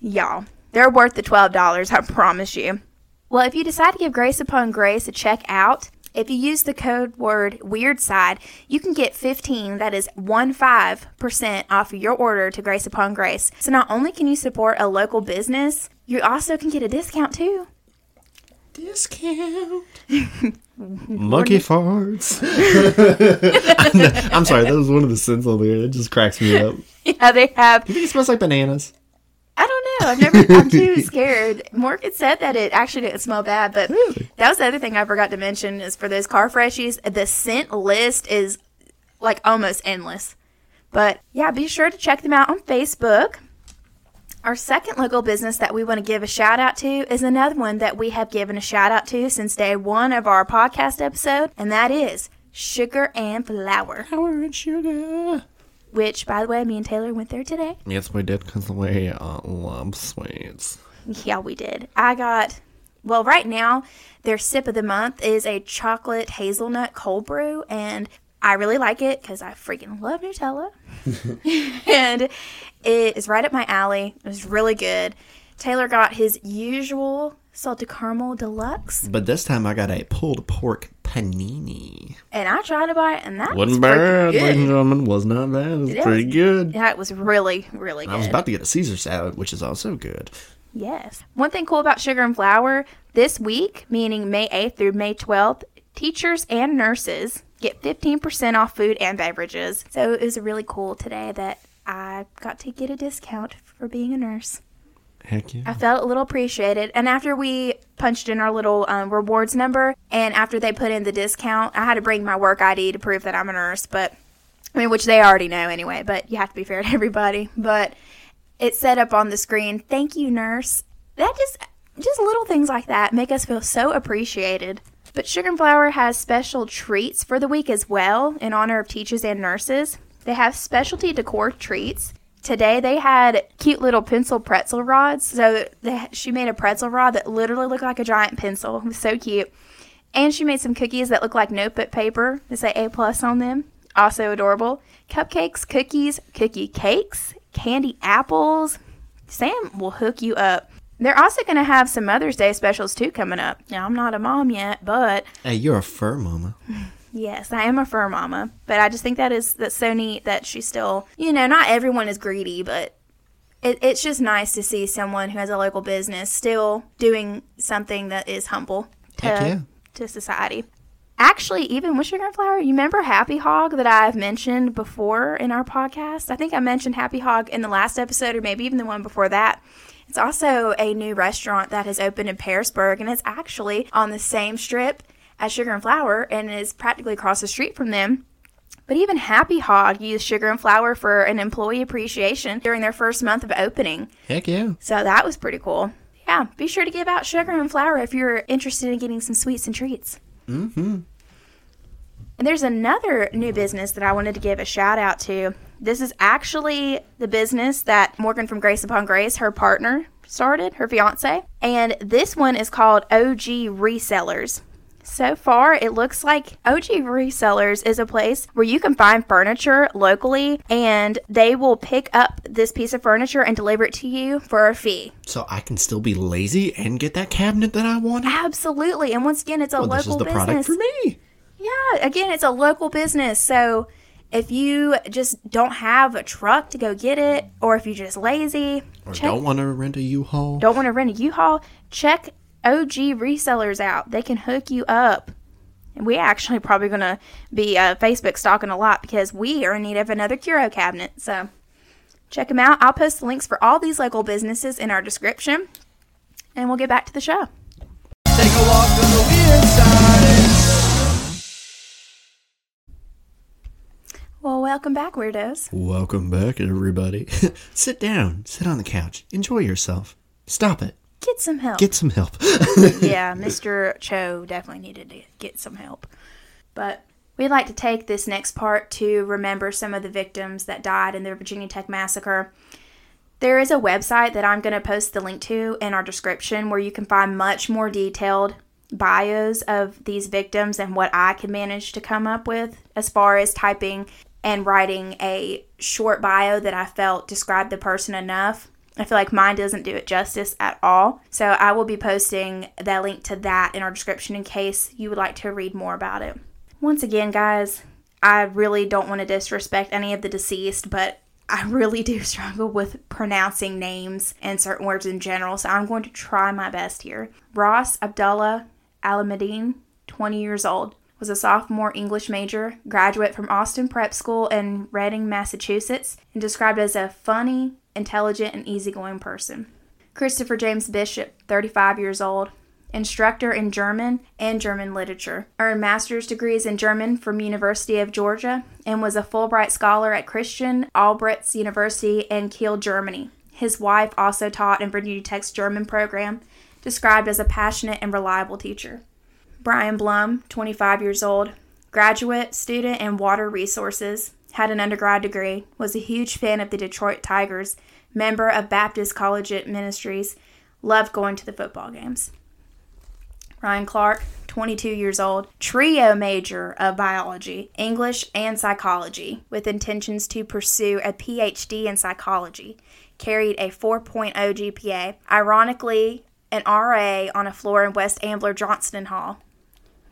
y'all, they're worth the twelve dollars, I promise you. Well, if you decide to give Grace Upon Grace a check out, if you use the code word WEIRDSIDE, you can get fifteen, that is fifteen percent off your order to Grace Upon Grace. So not only can you support a local business, you also can get a discount too. Discount. Monkey farts. I'm sorry, that was one of the sins on there. It just cracks me up. Yeah, they have. You think it smells like bananas? I don't know. I've never, I'm too scared. Morgan said that it actually didn't smell bad, but really? That was the other thing I forgot to mention is for those car freshies, the scent list is like almost endless. But yeah, be sure to check them out on Facebook. Our second local business that we want to give a shout out to is another one that we have given a shout out to since day one of our podcast episode, and that is Sugar and Flour. Flour and Sugar. Which, by the way, me and Taylor went there today. Yes, we did, because we uh, love sweets. Yeah, we did. I got, well, right now, their sip of the month is a chocolate hazelnut cold brew, and I really like it, because I freaking love Nutella. And it is right up my alley. It was really good. Taylor got his usual salted caramel deluxe. But this time I got a pulled pork panini. And I tried to buy it, and that wasn't was bad, good. Ladies and gentlemen. Was not bad. It was it pretty was, good. Yeah, it was really, really good. I was about to get a Caesar salad, which is also good. Yes. One thing cool about Sugar and Flour, this week, meaning May eighth through May twelfth, teachers and nurses get fifteen percent off food and beverages. So it was really cool today that I got to get a discount for being a nurse. Heck yeah. I felt a little appreciated. And after we punched in our little um, rewards number, and after they put in the discount, I had to bring my work I D to prove that I'm a nurse, but I mean, which they already know anyway, but you have to be fair to everybody. But it said up on the screen, "Thank you, nurse." That just, just little things like that make us feel so appreciated. But Sugar and Flour has special treats for the week as well in honor of teachers and nurses. They have specialty decor treats. Today, they had cute little pencil pretzel rods. So they, she made a pretzel rod that literally looked like a giant pencil. It was so cute. And she made some cookies that look like notebook paper. They say A plus on them. Also adorable. Cupcakes, cookies, cookie cakes, candy apples. Sam will hook you up. They're also going to have some Mother's Day specials, too, coming up. Now, I'm not a mom yet, but... Hey, you're a fur mama. Yes, I am a fur mama, but I just think that is that's so neat that she's still, you know, not everyone is greedy, but it, it's just nice to see someone who has a local business still doing something that is humble to, yeah. to society. Actually, even with Sugar and Flour, you remember Happy Hog that I've mentioned before in our podcast? I think I mentioned Happy Hog in the last episode or maybe even the one before that. It's also a new restaurant that has opened in Parisburg, and it's actually on the same strip as Sugar and Flour, and is practically across the street from them. But even Happy Hog used sugar and flour for an employee appreciation during their first month of opening. Heck yeah. So that was pretty cool. Yeah, be sure to give out sugar and flour if you're interested in getting some sweets and treats. Mm-hmm. And there's another new business that I wanted to give a shout out to. This is actually the business that Morgan from Grace Upon Grace, her partner, started, her fiance. And this one is called O G Resellers. So far, it looks like O G Resellers is a place where you can find furniture locally, and they will pick up this piece of furniture and deliver it to you for a fee. So I can still be lazy and get that cabinet that I want? Absolutely. And once again, it's a well, local business. This is the business. Product for me. Yeah. Again, it's a local business. So if you just don't have a truck to go get it, or if you're just lazy. Or check, don't want to rent a U-Haul. Don't want to rent a U-Haul. Check O G Resellers out. They can hook you up. And we're actually probably going to be uh, Facebook stalking a lot because we are in need of another Curo cabinet. So check them out. I'll post the links for all these local businesses in our description. And we'll get back to the show. Take a walk on the weird side. Well, welcome back, weirdos. Welcome back, everybody. Sit down. Sit on the couch. Enjoy yourself. Stop it. Get some help. Get some help. Yeah, Mister Cho definitely needed to get some help. But we'd like to take this next part to remember some of the victims that died in the Virginia Tech Massacre. There is a website that I'm going to post the link to in our description where you can find much more detailed bios of these victims and what I could manage to come up with as far as typing and writing a short bio that I felt described the person enough. I feel like mine doesn't do it justice at all. So I will be posting that link to that in our description in case you would like to read more about it. Once again, guys, I really don't want to disrespect any of the deceased, but I really do struggle with pronouncing names and certain words in general. So I'm going to try my best here. Ross Abdullah Alameddine, twenty years old, was a sophomore English major, graduate from Austin Prep School in Reading, Massachusetts, and described as a funny, intelligent, and easygoing person. Christopher James Bishop, thirty-five years old, instructor in German and German literature, earned master's degrees in German from University of Georgia, and was a Fulbright scholar at Christian Albrechts University in Kiel, Germany. His wife also taught in Virginia Tech's German program, described as a passionate and reliable teacher. Brian Blum, twenty-five years old, graduate student in water resources, had an undergrad degree, was a huge fan of the Detroit Tigers, member of Baptist Collegiate Ministries, loved going to the football games. Ryan Clark, twenty-two years old, trio major of biology, English, and psychology, with intentions to pursue a P H D in psychology, carried a four point oh G P A, ironically an R A on a floor in West Ambler Johnston Hall,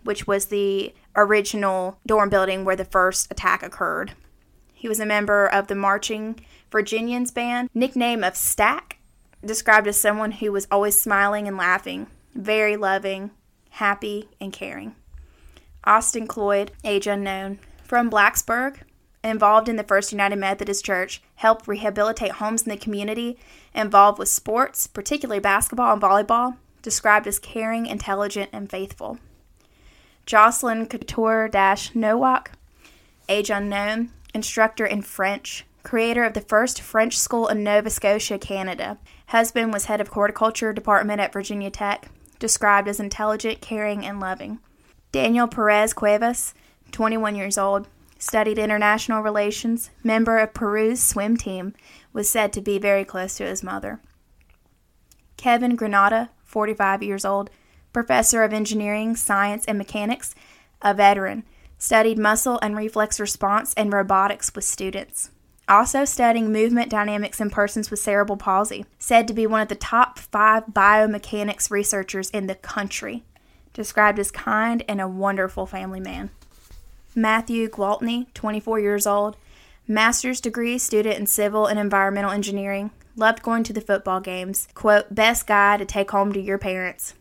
which was the original dorm building where the first attack occurred. He was a member of the Marching Virginians band, nickname of Stack, described as someone who was always smiling and laughing, very loving, happy, and caring. Austin Cloyd, age unknown, from Blacksburg, involved in the First United Methodist Church, helped rehabilitate homes in the community, involved with sports, particularly basketball and volleyball, described as caring, intelligent, and faithful. Jocelyn Couture-Nowak, age unknown, instructor in French, creator of the first French school in Nova Scotia, Canada. Husband was head of horticulture department at Virginia Tech, described as intelligent, caring, and loving. Daniel Perez Cuevas, twenty-one years old, studied international relations, member of Peru's swim team, was said to be very close to his mother. Kevin Granada, forty-five years old, professor of engineering, science, and mechanics, a veteran, studied muscle and reflex response and robotics with students. Also studying movement dynamics in persons with cerebral palsy, said to be one of the top five biomechanics researchers in the country, described as kind and a wonderful family man. Matthew Gwaltney, twenty-four years old, master's degree student in civil and environmental engineering, loved going to the football games, quote, best guy to take home to your parents.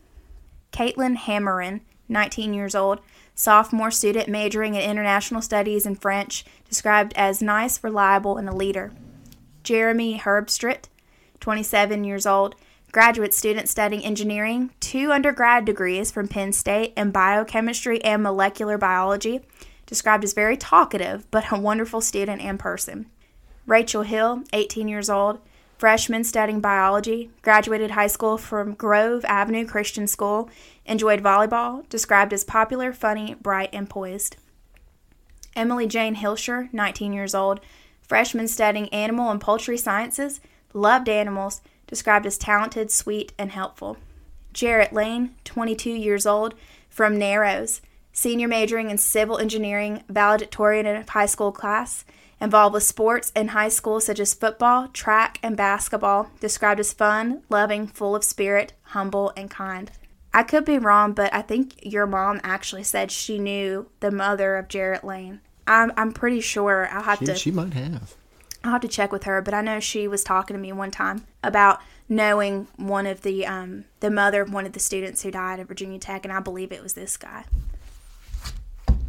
Caitlin Hammerin, nineteen years old, sophomore student majoring in international studies in French, described as nice, reliable, and a leader. Jeremy Herbstreit, twenty-seven years old, graduate student studying engineering, two undergrad degrees from Penn State in biochemistry and molecular biology, described as very talkative, but a wonderful student and person. Rachel Hill, eighteen years old, freshman studying biology, graduated high school from Grove Avenue Christian School, enjoyed volleyball, described as popular, funny, bright, and poised. Emily Jane Hilscher, nineteen years old, freshman studying animal and poultry sciences, loved animals, described as talented, sweet, and helpful. Jarrett Lane, twenty-two years old, from Narrows, senior majoring in civil engineering, valedictorian of high school class, involved with sports in high school such as football, track, and basketball, described as fun, loving, full of spirit, humble, and kind. I could be wrong, but I think your mom actually said she knew the mother of Jarrett Lane. I'm I'm pretty sure. I'll have she, to. She might have. I'll have to check with her, but I know she was talking to me one time about knowing one of the um the mother of one of the students who died at Virginia Tech, and I believe it was this guy.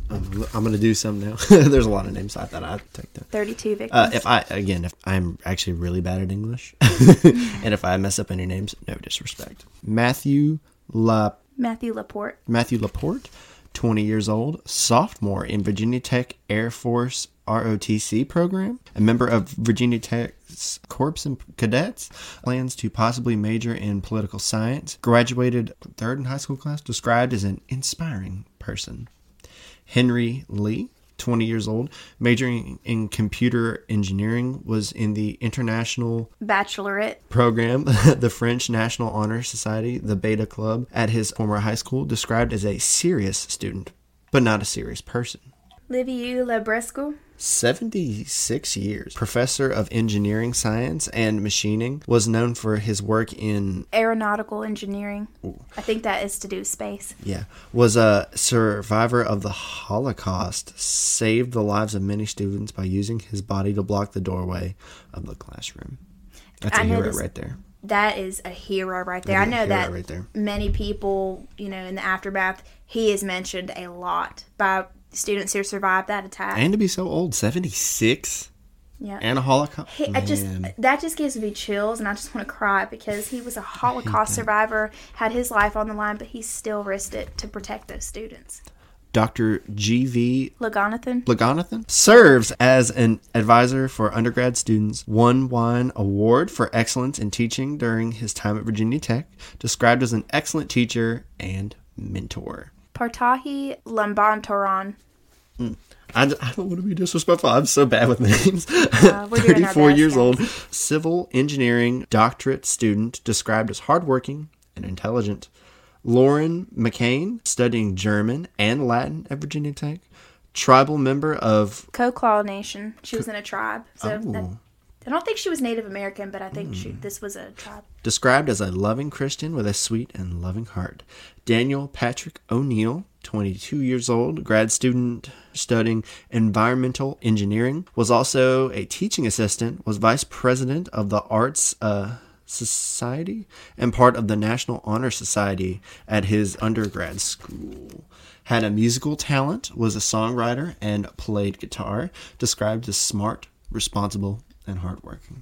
I'm, I'm gonna do some now. There's a lot of names I thought I'd take that. thirty-two victims. Uh, if I again, if I'm actually really bad at English, and if I mess up any names, no disrespect. Matthew La. Matthew Laporte. Matthew Laporte, twenty years old, sophomore in Virginia Tech Air Force R O T C program, a member of Virginia Tech's Corps and Cadets, plans to possibly major in political science, graduated third in high school class, described as an inspiring person. Henry Lee, twenty years old, majoring in computer engineering, was in the International Baccalaureate program, the French National Honor Society, the Beta Club, at his former high school, described as a serious student, but not a serious person. Liviu Labrescu, seventy-six years, professor of engineering science and machining, was known for his work in aeronautical engineering. Ooh. I think that is to do with space. Yeah. Was a survivor of the Holocaust, saved the lives of many students by using his body to block the doorway of the classroom. That's a I hero this, right there. That is a hero right there. That I know that right there. Many people, you know, in the aftermath, he is mentioned a lot by students who survived that attack, and to be so old, seventy-six, yeah, and a Holocaust. He, I just that just gives me chills, and I just want to cry because he was a Holocaust survivor, had his life on the line, but he still risked it to protect those students. Doctor G V Loganathan Loganathan serves as an advisor for undergrad students. Won Wine Award for excellence in teaching during his time at Virginia Tech. Described as an excellent teacher and mentor. Partahi Lambantoran. Mm. I, I don't want to be disrespectful. I'm so bad with names. Uh, thirty-four years old, civil engineering doctorate student, described as hardworking and intelligent. Lauren McCain, studying German and Latin at Virginia Tech, tribal member of Coquille Nation. She was in a tribe. So oh. that, I don't think she was Native American, but I think mm. she, this was a tribe. Described as a loving Christian with a sweet and loving heart. Daniel Patrick O'Neill, twenty-two years old, grad student studying environmental engineering, was also a teaching assistant, was vice president of the Arts uh, Society and part of the National Honor Society at his undergrad school. Had a musical talent, was a songwriter, and played guitar. Described as smart, responsible, and hardworking.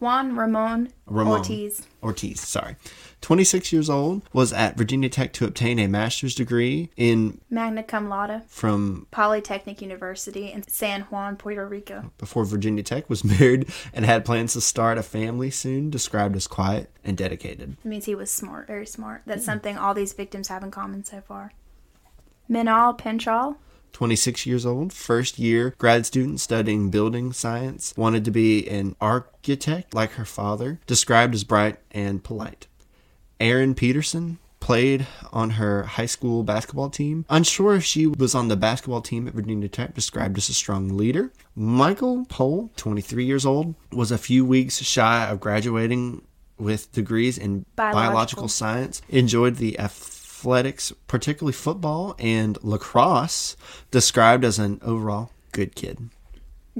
Juan Ramon, Ramon Ortiz. Ortiz, sorry. twenty-six years old, was at Virginia Tech to obtain a master's degree in magna cum laude from Polytechnic University in San Juan, Puerto Rico. Before Virginia Tech, was married and had plans to start a family soon, described as quiet and dedicated. It means he was smart, very smart. That's yeah. something all these victims have in common so far. Minal Pinchal, twenty-six years old, first year grad student studying building science, wanted to be an architect like her father, described as bright and polite. Erin Peterson played on her high school basketball team. Unsure if she was on the basketball team at Virginia Tech, described as a strong leader. Michael Pohl, twenty-three years old, was a few weeks shy of graduating with degrees in biological, biological science, enjoyed the F. athletics, particularly football and lacrosse, described as an overall good kid.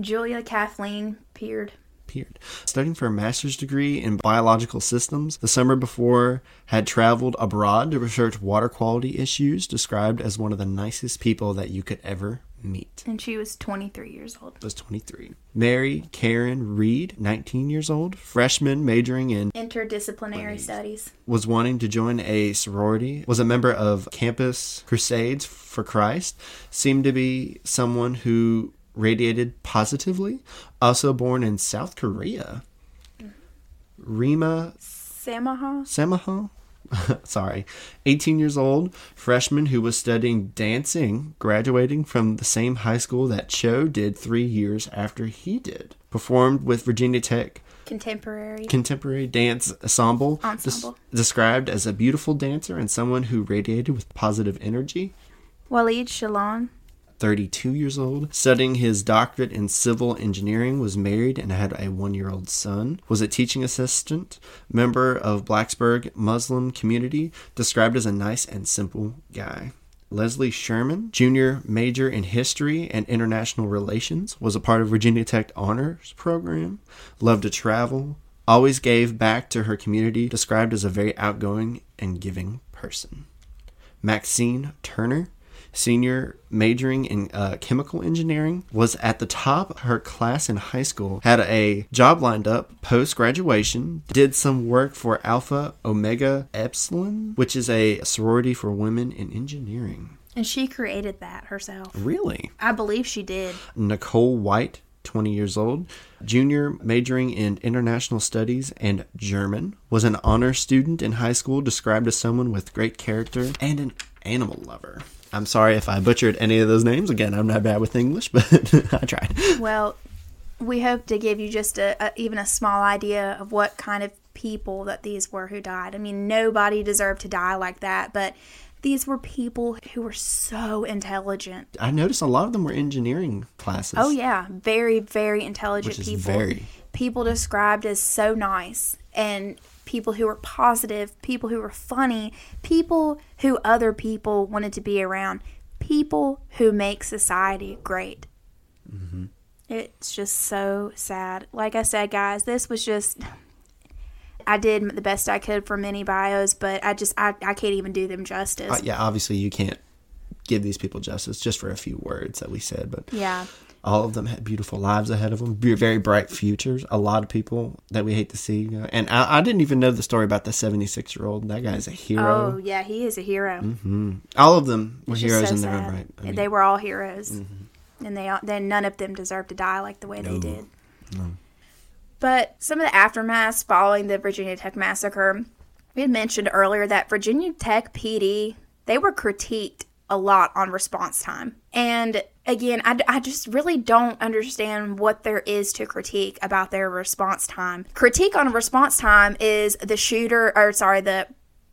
Julia Kathleen Peard. Peard. Studying for a master's degree in biological systems, the summer before had traveled abroad to research water quality issues, described as one of the nicest people that you could ever meet. And she was twenty-three years old. I was twenty-three. Mary Karen Reed, nineteen years old, freshman majoring in interdisciplinary studies, was wanting to join a sorority, was a member of Campus Crusades for Christ, seemed to be someone who radiated positively, also born in South Korea. Mm. Rima Samaha. Samaha. Sorry, eighteen years old, freshman who was studying dancing, graduating from the same high school that Cho did three years after he did. Performed with Virginia Tech Contemporary Contemporary Dance Ensemble, Ensemble. Des- described as a beautiful dancer and someone who radiated with positive energy. Waleed Shalon, thirty-two years old, studying his doctorate in civil engineering, was married and had a one-year-old son, was a teaching assistant, member of Blacksburg Muslim community, described as a nice and simple guy. Leslie Sherman, junior major in history and international relations, was a part of Virginia Tech honors program, loved to travel, always gave back to her community, described as a very outgoing and giving person. Maxine Turner, senior majoring in uh, chemical engineering, was at the top of her class in high school, had a job lined up post-graduation, did some work for Alpha Omega Epsilon, which is a sorority for women in engineering. And she created that herself. Really? I believe she did. Nicole White, twenty years old, junior majoring in international studies and German, was an honor student in high school, described as someone with great character and an animal lover. I'm sorry if I butchered any of those names. Again, I'm not bad with English, but I tried. Well, we hope to give you just a, a, even a small idea of what kind of people that these were who died. I mean, nobody deserved to die like that, but these were people who were so intelligent. I noticed a lot of them were engineering classes. Oh, yeah. Very, very intelligent people. Which is very. People described as so nice, and people who were positive, people who were funny, people who other people wanted to be around, people who make society great. Mm-hmm. It's just so sad. Like I said, guys, this was just, I did the best I could for many bios, but I just, I, I can't even do them justice. Uh, yeah, obviously you can't give these people justice just for a few words that we said, but yeah. All of them had beautiful lives ahead of them, very bright futures. A lot of people that we hate to see. You know? And I, I didn't even know the story about the seventy-six-year-old. That guy's a hero. Oh, yeah, he is a hero. Mm-hmm. All of them were it's heroes so in their sad. Own right. I mean, they were all heroes. Mm-hmm. And they all, then none of them deserved to die like the way no. they did. No. But some of the aftermaths following the Virginia Tech Massacre, we had mentioned earlier that Virginia Tech P D, they were critiqued a lot on response time. And again, I, I just really don't understand what there is to critique about their response time. Critique on response time is the shooter, or sorry, the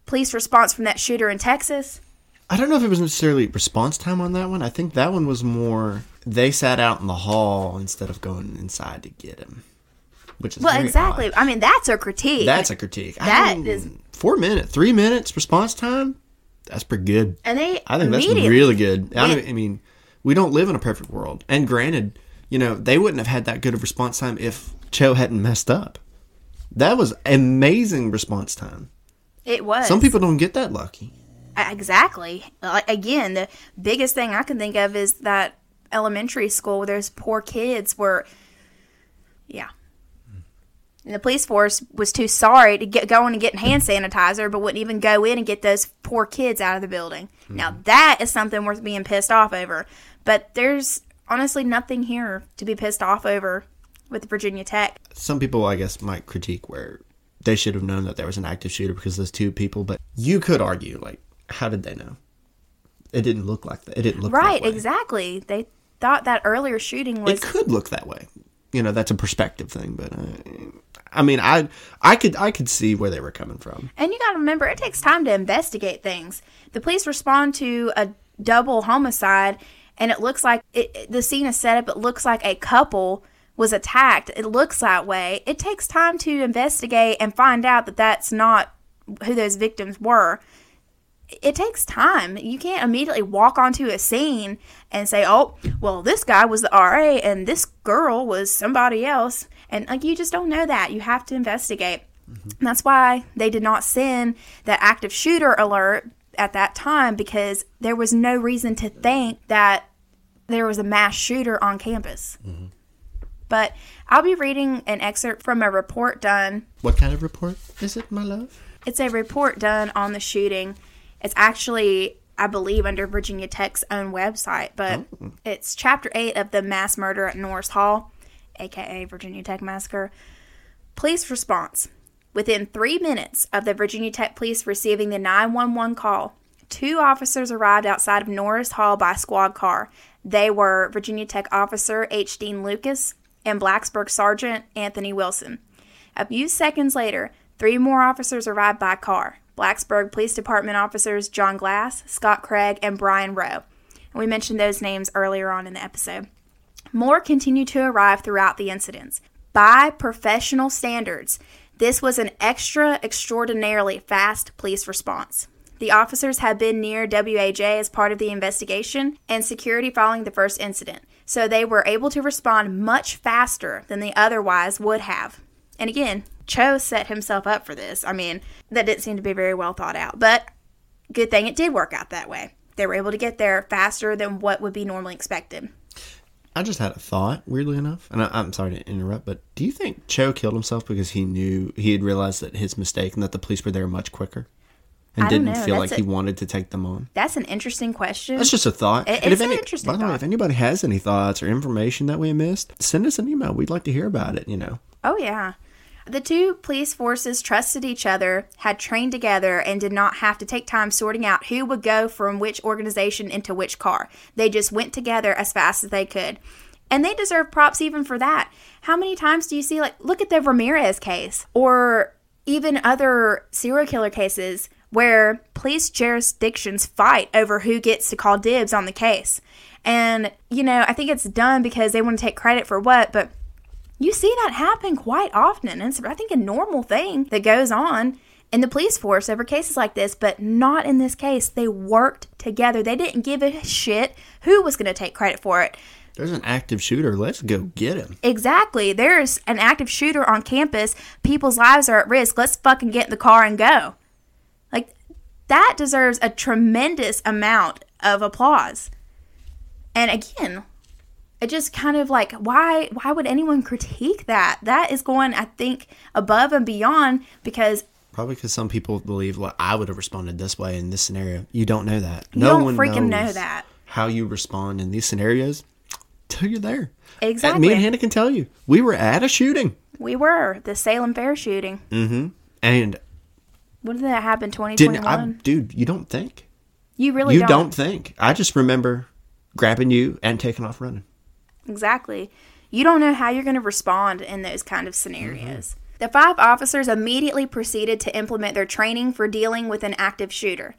police response from that shooter in Texas. I don't know if it was necessarily response time on that one. I think that one was more they sat out in the hall instead of going inside to get him, which is well, very exactly. Odd. I mean, that's a critique. That's a critique. That I mean, is four minutes, three minutes response time. That's pretty good. And they, I think that's really good. I, don't, I mean, we don't live in a perfect world. And granted, you know, they wouldn't have had that good of response time if Cho hadn't messed up. That was amazing response time. It was. Some people don't get that lucky. Exactly. Again, the biggest thing I can think of is that elementary school where those poor kids were, yeah. And the police force was too sorry to get, go in and get hand sanitizer, but wouldn't even go in and get those poor kids out of the building. Mm-hmm. Now, that is something worth being pissed off over. But there's honestly nothing here to be pissed off over with Virginia Tech. Some people, I guess, might critique where they should have known that there was an active shooter because those two people. But you could argue, like, how did they know? It didn't look like that. It didn't look right, that way. Right, exactly. They thought that earlier shooting was... It could look that way. You know, that's a perspective thing, but I, I mean, I I could I could see where they were coming from. And you got to remember, it takes time to investigate things. The police respond to a double homicide, and it looks like it, the scene is set up. It looks like a couple was attacked. It looks that way. It takes time to investigate and find out that that's not who those victims were. It takes time. You can't immediately walk onto a scene and say, oh, well, this guy was the R A and this girl was somebody else. And like, you just don't know that. You have to investigate. Mm-hmm. And that's why they did not send that active shooter alert at that time, because there was no reason to think that there was a mass shooter on campus. Mm-hmm. But I'll be reading an excerpt from a report done. What kind of report is it, my love? It's a report done on the shooting. It's actually, I believe, under Virginia Tech's own website, but oh. It's Chapter eight of the mass murder at Norris Hall, a k a. Virginia Tech Massacre. Police response. Within three minutes of the Virginia Tech police receiving the nine one one call, two officers arrived outside of Norris Hall by squad car. They were Virginia Tech officer H. Dean Lucas and Blacksburg Sergeant Anthony Wilson. A few seconds later, three more officers arrived by car. Blacksburg Police Department officers John Glass, Scott Craig, and Brian Rowe. And we mentioned those names earlier on in the episode. More continued to arrive throughout the incidents. By professional standards, this was an extra, extraordinarily fast police response. The officers had been near W H A as part of the investigation and security following the first incident, so they were able to respond much faster than they otherwise would have. And again, Cho set himself up for this. I mean, that didn't seem to be very well thought out, but good thing it did work out that way. They were able to get there faster than what would be normally expected. I just had a thought, weirdly enough, and I, I'm sorry to interrupt, but do you think Cho killed himself because he knew, he had realized that his mistake and that the police were there much quicker and didn't know. feel that's like a, he wanted to take them on? That's an interesting question. That's just a thought. It, it's an any, interesting by thought. By the way, if anybody has any thoughts or information that we missed, send us an email. We'd like to hear about it, you know. Oh, yeah. The two police forces trusted each other, had trained together, and did not have to take time sorting out who would go from which organization into which car. They just went together as fast as they could. And they deserve props even for that. How many times do you see, like, look at the Ramirez case or even other serial killer cases where police jurisdictions fight over who gets to call dibs on the case. And, you know, I think it's done because they want to take credit for what, but you see that happen quite often, and it's, I think, a normal thing that goes on in the police force over cases like this, but not in this case. They worked together. They didn't give a shit who was going to take credit for it. There's an active shooter. Let's go get him. Exactly. There's an active shooter on campus. People's lives are at risk. Let's fucking get in the car and go. Like, that deserves a tremendous amount of applause. And again, it just kind of like, why why would anyone critique that? That is going, I think, above and beyond because... Probably because some people believe, well, I would have responded this way in this scenario. You don't know that. You no don't one freaking knows know that. How you respond in these scenarios till you're there. Exactly. And me and Hannah can tell you. We were at a shooting. We were. The Salem Fair shooting. Mm-hmm. And... What did that happen, twenty twenty-one? I, dude, you don't think. You really you don't. You don't think. I just remember grabbing you and taking off running. Exactly. You don't know how you're going to respond in those kind of scenarios. Mm-hmm. The five officers immediately proceeded to implement their training for dealing with an active shooter.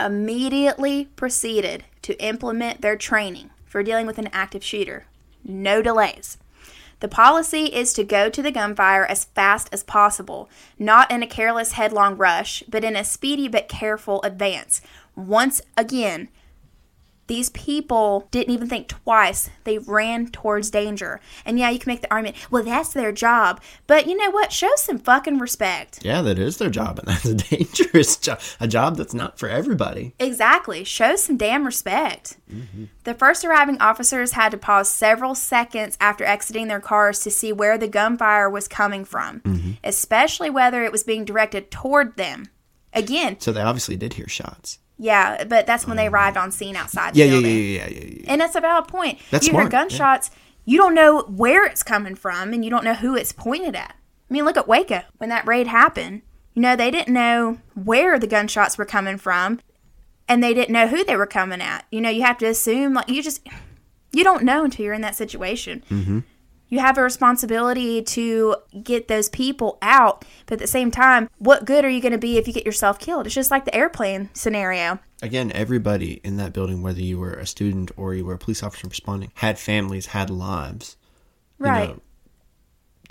Immediately proceeded to implement their training for dealing with an active shooter. No delays. The policy is to go to the gunfire as fast as possible, not in a careless headlong rush, but in a speedy but careful advance. Once again, these people didn't even think twice. They ran towards danger. And yeah, you can make the argument, well, that's their job. But you know what? Show some fucking respect. Yeah, that is their job, and that's a dangerous job. A job that's not for everybody. Exactly. Show some damn respect. Mm-hmm. The first arriving officers had to pause several seconds after exiting their cars to see where the gunfire was coming from, mm-hmm. especially whether it was being directed toward them. Again. So they obviously did hear shots. Yeah, but that's when they arrived on scene outside the yeah, building. Yeah, yeah, yeah, yeah, yeah. And that's a valid point. That's you smart. Hear gunshots, yeah. You don't know where it's coming from, and you don't know who it's pointed at. I mean, look at Waco. When that raid happened, you know, they didn't know where the gunshots were coming from, and they didn't know who they were coming at. You know, you have to assume, like, you just, you don't know until you're in that situation. Mm-hmm. You have a responsibility to get those people out, but at the same time, what good are you going to be if you get yourself killed? It's just like the airplane scenario. Again, everybody in that building, whether you were a student or you were a police officer responding, had families, had lives. Right. You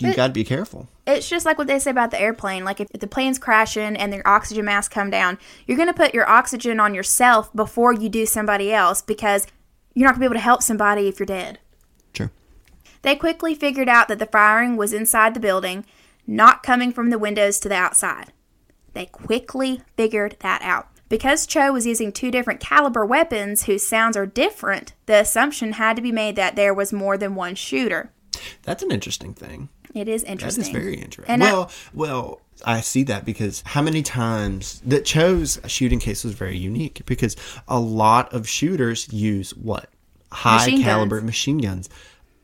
know, you got to be careful. It's just like what they say about the airplane. Like, if, if the plane's crashing and their oxygen masks come down, you're going to put your oxygen on yourself before you do somebody else because you're not going to be able to help somebody if you're dead. They quickly figured out that the firing was inside the building, not coming from the windows to the outside. They quickly figured that out. Because Cho was using two different caliber weapons whose sounds are different, the assumption had to be made that there was more than one shooter. That's an interesting thing. It is interesting. That is very interesting. And well, I, well, I see that because how many times that Cho's shooting case was very unique because a lot of shooters use what? High machine caliber guns. machine guns.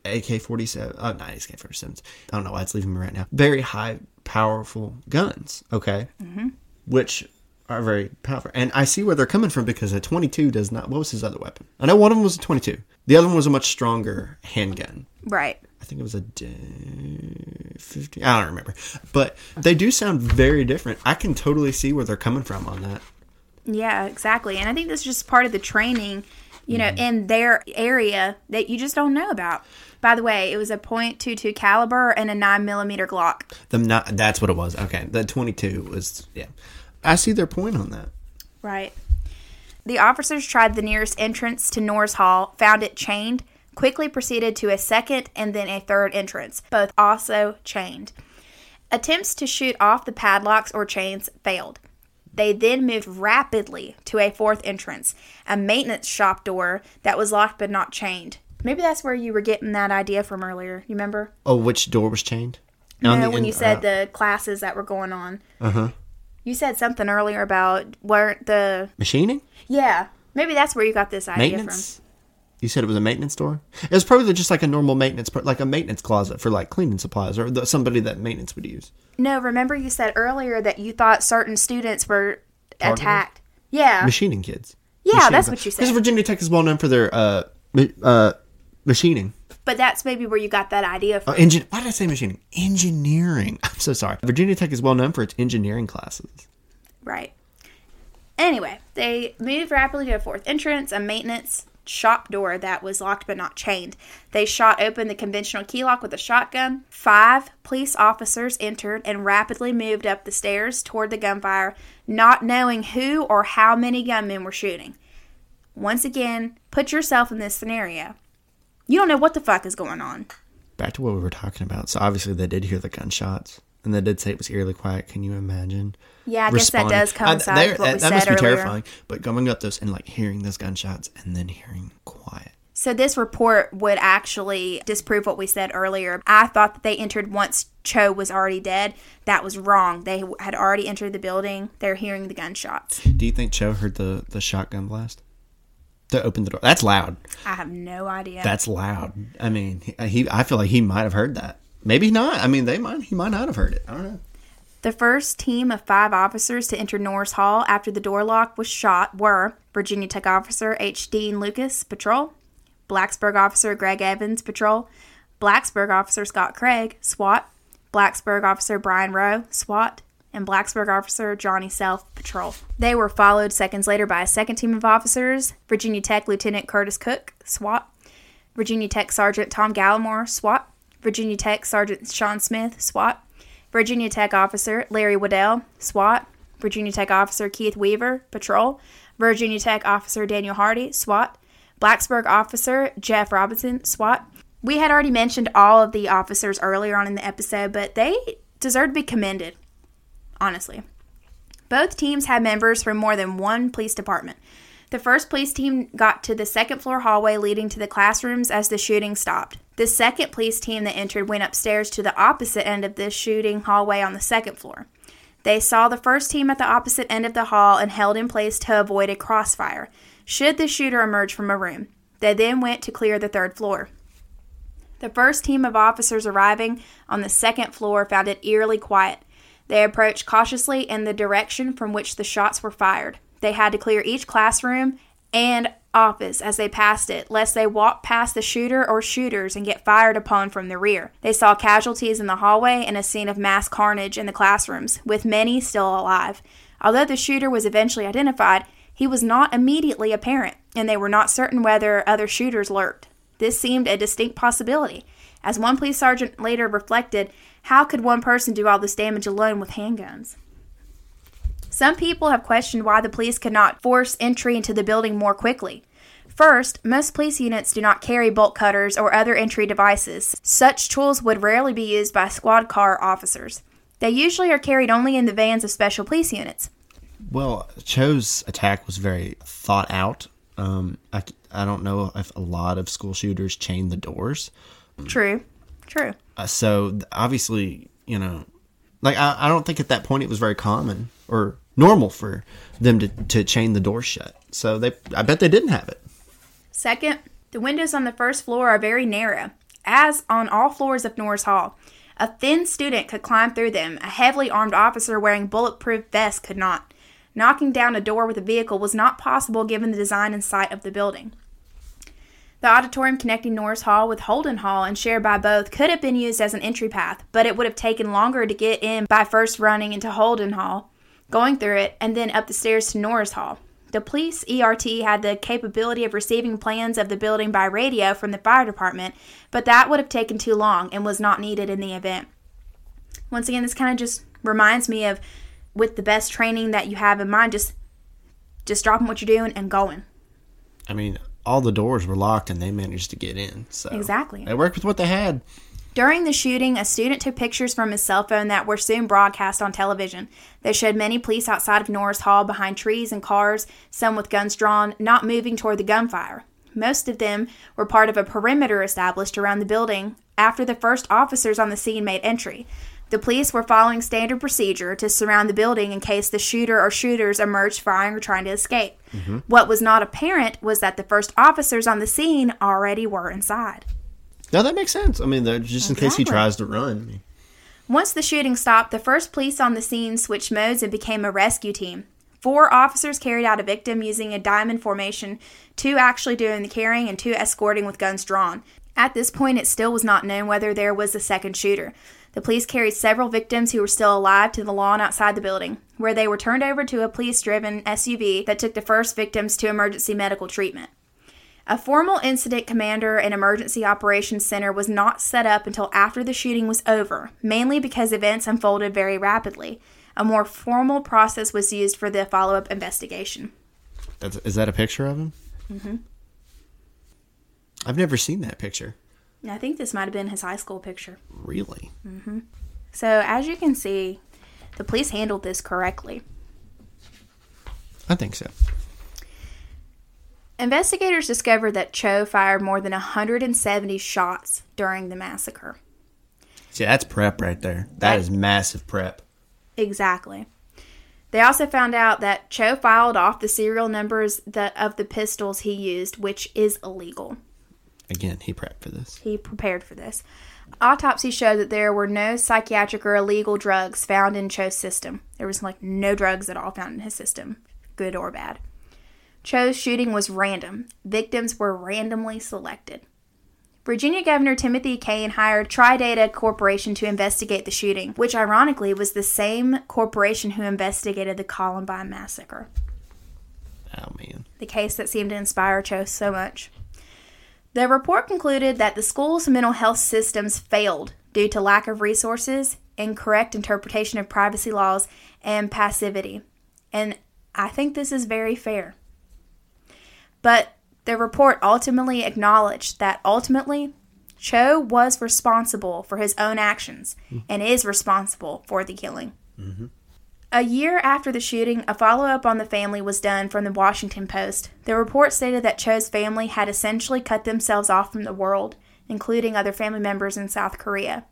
A K forty-seven. Oh, not A K forty-sevens. I don't know why it's leaving me right now. Very high, powerful guns. Okay. Mm-hmm. Which are very powerful. And I see where they're coming from because a twenty-two does not. What was his other weapon? I know one of them was a twenty-two. The other one was a much stronger handgun. Right. I think it was a fifteen. I don't remember. But they do sound very different. I can totally see where they're coming from on that. Yeah, exactly. And I think that's just part of the training, you know, mm-hmm. in their area that you just don't know about. By the way, it was a point two two caliber and a nine millimeter Glock. The not, that's what it was. Okay. The twenty-two was, yeah. I see their point on that. Right. The officers tried the nearest entrance to Norris Hall, found it chained, quickly proceeded to a second and then a third entrance, both also chained. Attempts to shoot off the padlocks or chains failed. They then moved rapidly to a fourth entrance, a maintenance shop door that was locked but not chained. Maybe that's where you were getting that idea from earlier. You remember? Oh, which door was chained? No, no when end, you said uh, the classes that were going on. Uh-huh. You said something earlier about weren't the... Machining? Yeah. Maybe that's where you got this idea maintenance? From. You said it was a maintenance door? It was probably just like a normal maintenance, like a maintenance closet for like cleaning supplies or the, somebody that maintenance would use. No, remember you said earlier that you thought certain students were Targeted? attacked. Yeah. Machining kids. Yeah, machining that's kids. What you said. Because Virginia Tech is well known for their uh, uh, machining. But that's maybe where you got that idea from. Uh, engin- Why did I say machining? Engineering. I'm so sorry. Virginia Tech is well known for its engineering classes. Right. Anyway, they moved rapidly to a fourth entrance, a maintenance shop door that was locked but not chained. They shot open the conventional key lock with a shotgun. Five police officers entered and rapidly moved up the stairs toward the gunfire, not knowing who or how many gunmen were shooting. Once again, put yourself in this scenario. You don't know what the fuck is going on. Back to what we were talking about. So obviously they did hear the gunshots. And they did say it was eerily quiet. Can you imagine? Yeah, I responding? guess that does coincide I, with what that, we that said earlier. That must be earlier. terrifying. But going up those and like hearing those gunshots and then hearing quiet. So this report would actually disprove what we said earlier. I thought that they entered once Cho was already dead. That was wrong. They had already entered the building. They're hearing the gunshots. Do you think Cho heard the, the shotgun blast? To open the door. That's loud. I have no idea. That's loud. I mean, he. I feel like he might have heard that. Maybe not. I mean, they might. He might not have heard it. I don't know. The first team of five officers to enter Norris Hall after the door lock was shot were Virginia Tech Officer H. Dean Lucas, patrol; Blacksburg Officer Greg Evans, patrol; Blacksburg Officer Scott Craig, SWAT; Blacksburg Officer Brian Rowe, SWAT; and Blacksburg Officer Johnny Self, patrol. They were followed seconds later by a second team of officers, Virginia Tech Lieutenant Curtis Cook, SWAT; Virginia Tech Sergeant Tom Gallimore, SWAT; Virginia Tech Sergeant Sean Smith, SWAT; Virginia Tech Officer Larry Waddell, SWAT; Virginia Tech Officer Keith Weaver, patrol; Virginia Tech Officer Daniel Hardy, SWAT; Blacksburg Officer Jeff Robinson, SWAT. We had already mentioned all of the officers earlier on in the episode, but they deserve to be commended, honestly. Both teams had members from more than one police department. The first police team got to the second floor hallway leading to the classrooms as the shooting stopped. The second police team that entered went upstairs to the opposite end of the shooting hallway on the second floor. They saw the first team at the opposite end of the hall and held in place to avoid a crossfire, should the shooter emerge from a room. They then went to clear the third floor. The first team of officers arriving on the second floor found it eerily quiet. They approached cautiously in the direction from which the shots were fired. They had to clear each classroom and office as they passed it, lest they walk past the shooter or shooters and get fired upon from the rear. They saw casualties in the hallway and a scene of mass carnage in the classrooms, with many still alive. Although the shooter was eventually identified, he was not immediately apparent, and they were not certain whether other shooters lurked. This seemed a distinct possibility. As one police sergeant later reflected, how could one person do all this damage alone with handguns? Some people have questioned why the police could not force entry into the building more quickly. First, most police units do not carry bolt cutters or other entry devices. Such tools would rarely be used by squad car officers. They usually are carried only in the vans of special police units. Well, Cho's attack was very thought out. Um, I, I don't know if a lot of school shooters chain the doors. True, true. Uh, so obviously, you know, like I, I don't think at that point it was very common or normal for them to, to chain the door shut. So they, I bet they didn't have it. Second, the windows on the first floor are very narrow, as on all floors of Norris Hall. A thin student could climb through them. A heavily armed officer wearing bulletproof vests could not. Knocking down a door with a vehicle was not possible given the design and site of the building. The auditorium connecting Norris Hall with Holden Hall and shared by both could have been used as an entry path, but it would have taken longer to get in by first running into Holden Hall, going through it, and then up the stairs to Norris Hall. The police E R T had the capability of receiving plans of the building by radio from the fire department, but that would have taken too long and was not needed in the event. Once again, this kind of just reminds me of, with the best training that you have in mind, just just dropping what you're doing and going. I mean, all the doors were locked and they managed to get in. So exactly. They worked with what they had. During the shooting, a student took pictures from his cell phone that were soon broadcast on television. They showed many police outside of Norris Hall behind trees and cars, some with guns drawn, not moving toward the gunfire. Most of them were part of a perimeter established around the building after the first officers on the scene made entry. The police were following standard procedure to surround the building in case the shooter or shooters emerged firing or trying to escape. Mm-hmm. What was not apparent was that the first officers on the scene already were inside. No, that makes sense. I mean, just in exactly. case he tries to run. Once the shooting stopped, the first police on the scene switched modes and became a rescue team. Four officers carried out a victim using a diamond formation, two actually doing the carrying and two escorting with guns drawn. At this point, it still was not known whether there was a second shooter. The police carried several victims who were still alive to the lawn outside the building, where they were turned over to a police-driven S U V that took the first victims to emergency medical treatment. A formal incident commander and emergency operations center was not set up until after the shooting was over, mainly because events unfolded very rapidly. A more formal process was used for the follow-up investigation. That's, is that a picture of him? Mm-hmm. I've never seen that picture. I think this might have been his high school picture. Really? Mm-hmm. So, as you can see, the police handled this correctly. I think so. Investigators discovered that Cho fired more than one hundred seventy shots during the massacre. See, that's prep right there. That right. is massive prep. Exactly. They also found out that Cho filed off the serial numbers that of the pistols he used, which is illegal. Again, he prepped for this. He prepared for this. Autopsy showed that there were no psychiatric or illegal drugs found in Cho's system. There was, like, no drugs at all found in his system, good or bad. Cho's shooting was random. Victims were randomly selected. Virginia Governor Timothy Kaine hired Tridata Corporation to investigate the shooting, which ironically was the same corporation who investigated the Columbine Massacre. Oh, man. The case that seemed to inspire Cho so much. The report concluded that the school's mental health systems failed due to lack of resources, incorrect interpretation of privacy laws, and passivity. And I think this is very fair. But the report ultimately acknowledged that ultimately, Cho was responsible for his own actions and is responsible for the killing. Mm-hmm. A year after the shooting, a follow-up on the family was done from the Washington Post. The report stated that Cho's family had essentially cut themselves off from the world, including other family members in South Korea.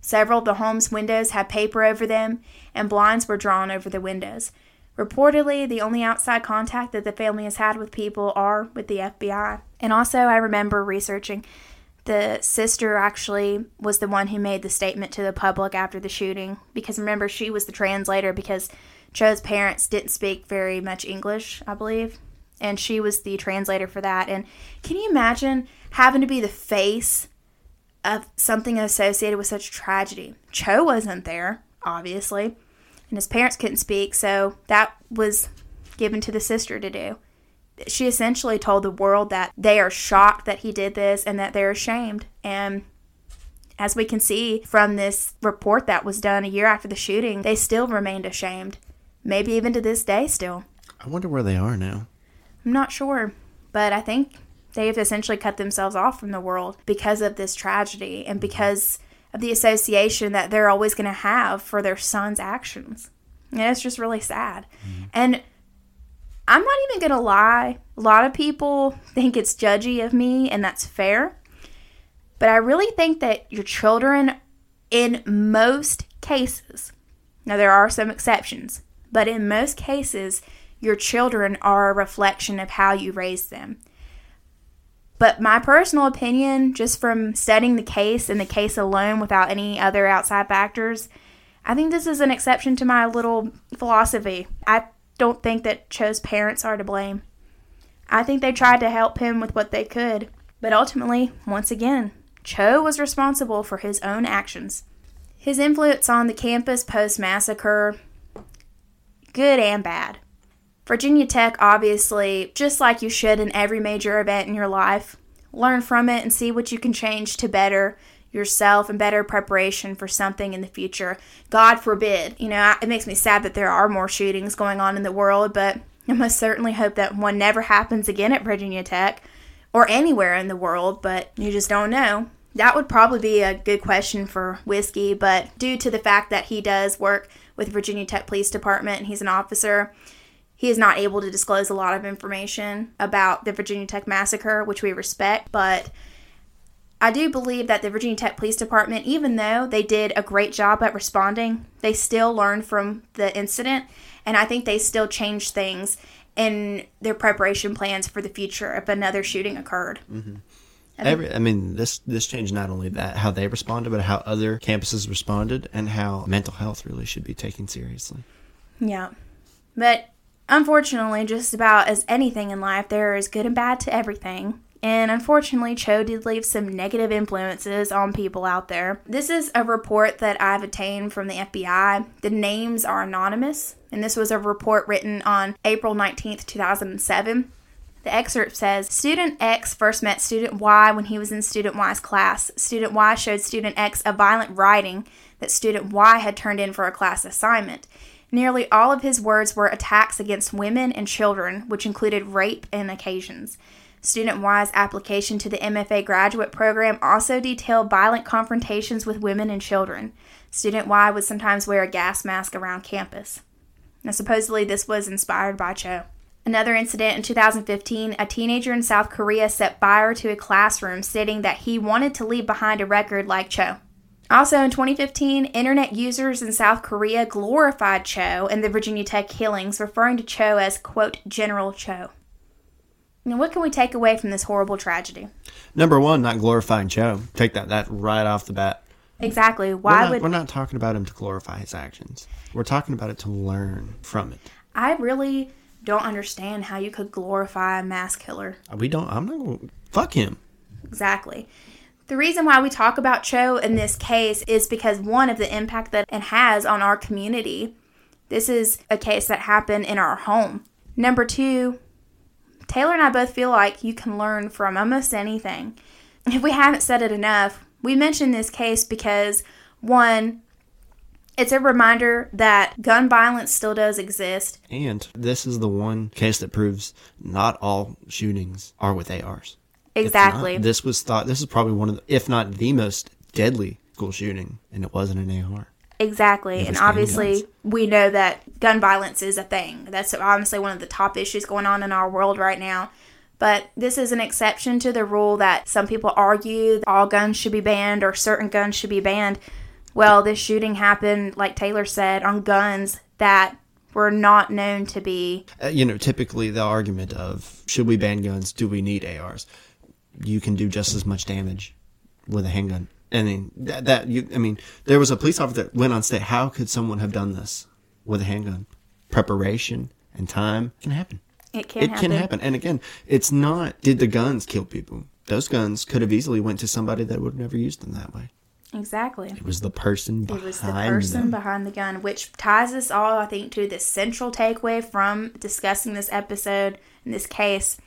Several of the home's windows had paper over them, and blinds were drawn over the windows. Reportedly, the only outside contact that the family has had with people are with the F B I. And also, I remember researching, the sister actually was the one who made the statement to the public after the shooting. Because remember, she was the translator because Cho's parents didn't speak very much English, I believe. And she was the translator for that. And can you imagine having to be the face of something associated with such tragedy? Cho wasn't there, obviously. And his parents couldn't speak, so that was given to the sister to do. She essentially told the world that they are shocked that he did this and that they're ashamed. And as we can see from this report that was done a year after the shooting, they still remained ashamed. Maybe even to this day still. I wonder where they are now. I'm not sure, but I think they have essentially cut themselves off from the world because of this tragedy and because of the association that they're always going to have for their son's actions. And it's just really sad. Mm-hmm. And I'm not even going to lie. A lot of people think it's judgy of me, and that's fair. But I really think that your children, in most cases, now there are some exceptions, but in most cases, your children are a reflection of how you raised them. But my personal opinion, just from studying the case and the case alone without any other outside factors, I think this is an exception to my little philosophy. I don't think that Cho's parents are to blame. I think they tried to help him with what they could. But ultimately, once again, Cho was responsible for his own actions. His influence on the campus post-massacre, good and bad. Virginia Tech, obviously, just like you should in every major event in your life, learn from it and see what you can change to better yourself and better preparation for something in the future. God forbid. You know, it makes me sad that there are more shootings going on in the world, but I most certainly hope that one never happens again at Virginia Tech or anywhere in the world, but you just don't know. That would probably be a good question for Whiskey, but due to the fact that he does work with Virginia Tech Police Department and he's an officer, he is not able to disclose a lot of information about the Virginia Tech Massacre, which we respect, but I do believe that the Virginia Tech Police Department, even though they did a great job at responding, they still learned from the incident, and I think they still changed things in their preparation plans for the future if another shooting occurred. Mm-hmm. I mean, Every, I mean, this this changed not only that how they responded, but how other campuses responded and how mental health really should be taken seriously. Yeah. But unfortunately, just about as anything in life, there is good and bad to everything. And unfortunately, Cho did leave some negative influences on people out there. This is a report that I've obtained from the F B I. The names are anonymous, and this was a report written on April nineteenth, two thousand seven. The excerpt says, Student X first met Student Y when he was in Student Y's class. Student Y showed Student X a violent writing that Student Y had turned in for a class assignment. Nearly all of his words were attacks against women and children, which included rape and occasions. Student Y's application to the M F A graduate program also detailed violent confrontations with women and children. Student Y would sometimes wear a gas mask around campus. Now, supposedly, this was inspired by Cho. Another incident in two thousand fifteen, a teenager in South Korea set fire to a classroom, stating that he wanted to leave behind a record like Cho. Also in twenty fifteen, internet users in South Korea glorified Cho and the Virginia Tech killings, referring to Cho as, quote, General Cho. Now, what can we take away from this horrible tragedy? Number one, not glorifying Cho. Take that that right off the bat. Exactly. Why we're not, would we're not talking about him to glorify his actions? We're talking about it to learn from it. I really don't understand how you could glorify a mass killer. We don't. I'm not going to fuck him. Exactly. The reason why we talk about Cho in this case is because one of the impact that it has on our community. This is a case that happened in our home. Number two, Taylor and I both feel like you can learn from almost anything. If we haven't said it enough, we mention this case because, one, it's a reminder that gun violence still does exist. And this is the one case that proves not all shootings are with A Rs. Exactly. Not, this was thought, this is probably one of the, if not the most deadly school shooting, and it wasn't an A R. Exactly, and obviously we know that gun violence is a thing. That's obviously one of the top issues going on in our world right now. But this is an exception to the rule that some people argue all guns should be banned or certain guns should be banned. Well, this shooting happened, like Taylor said, on guns that were not known to be... Uh, you know, typically the argument of, should we ban guns? Do we need A Rs? You can do just as much damage with a handgun. I mean, that, that you, I mean, there was a police officer that went on state. How could someone have done this with a handgun? Preparation and time can happen. It can it happen. It can happen. And again, it's not, did the guns kill people? Those guns could have easily went to somebody that would have never used them that way. Exactly. It was the person behind It was the person them. behind the gun, which ties us all, I think, to the central takeaway from discussing this episode, in this case,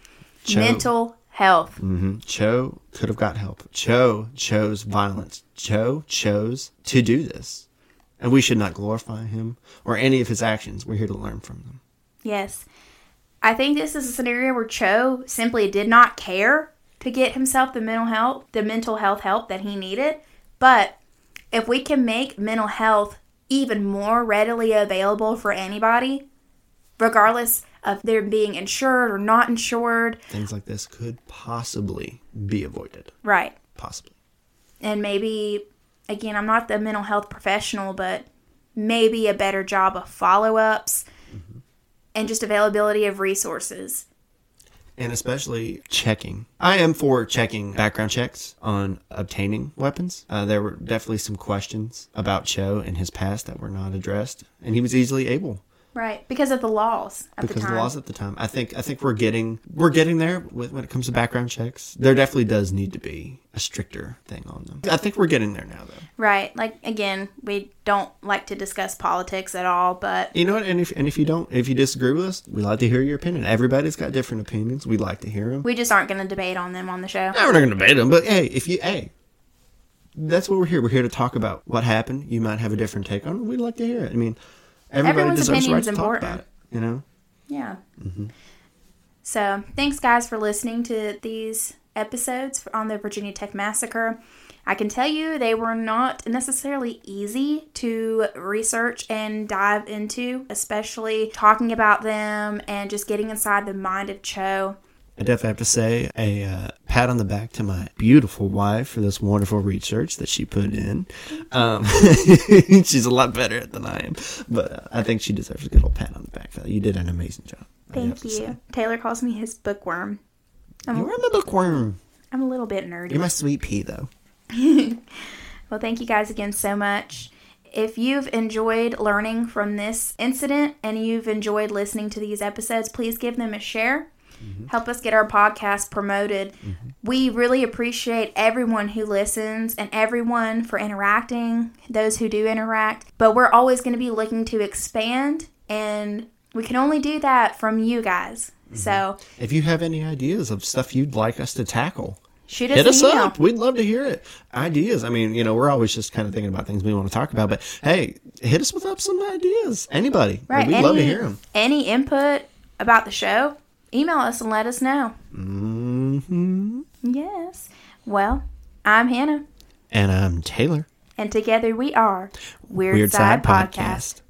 Cho. mental health. Mm-hmm. Cho could have got help. Cho chose violence. Cho chose to do this. And we should not glorify him or any of his actions. We're here to learn from them. Yes. I think this is a scenario where Cho simply did not care to get himself the mental health, the mental health help that he needed. But if we can make mental health even more readily available for anybody, regardless of them being insured or not insured. Things like this could possibly be avoided. Right. Possibly. And maybe, again, I'm not the mental health professional, but maybe a better job of follow-ups mm-hmm. and just availability of resources. And especially checking. I am for checking background checks on obtaining weapons. Uh, there were definitely some questions about Cho and his past that were not addressed. And he was easily able. Right. Because of the laws at the time. Because of the laws at the time. I think I think we're getting we're getting there with, when it comes to background checks. There definitely does need to be a stricter thing on them. I think we're getting there now, though. Right. Like, again, we don't like to discuss politics at all, but... You know what? And if and if you don't, if you disagree with us, we like to hear your opinion. Everybody's got different opinions. We like to hear them. We just aren't going to debate on them on the show. No, we're not going to debate them, but hey, if you... Hey, that's what we're here. We're here to talk about what happened. You might have a different take on it. We'd like to hear it. I mean... Everybody Everyone's deserves the right to talk about it, you know? Yeah. Mm-hmm. So, thanks, guys, for listening to these episodes on the Virginia Tech Massacre. I can tell you they were not necessarily easy to research and dive into, especially talking about them and just getting inside the mind of Cho. I definitely have to say a uh, pat on the back to my beautiful wife for this wonderful research that she put in. Um, she's a lot better at than I am, but uh, I think she deserves a good old pat on the back for that. You did an amazing job. Thank you. Taylor calls me his bookworm. I'm You're a, a bookworm. I'm a little bit nerdy. You're my sweet pea, though. Well, thank you guys again so much. If you've enjoyed learning from this incident and you've enjoyed listening to these episodes, please give them a share. Mm-hmm. Help us get our podcast promoted. Mm-hmm. We really appreciate everyone who listens and everyone for interacting, those who do interact. But we're always going to be looking to expand, and we can only do that from you guys. Mm-hmm. So if you have any ideas of stuff you'd like us to tackle, shoot us hit us email. Up. We'd love to hear it. Ideas. I mean, you know, we're always just kind of thinking about things we want to talk about. But, hey, hit us with up some ideas. Anybody. Right. Like, we'd any, love to hear them. Any input about the show? Email us and let us know. Mm-hmm. Yes. Well, I'm Hannah. And I'm Taylor. And together we are Weird, Weird Side Podcast. Podcast.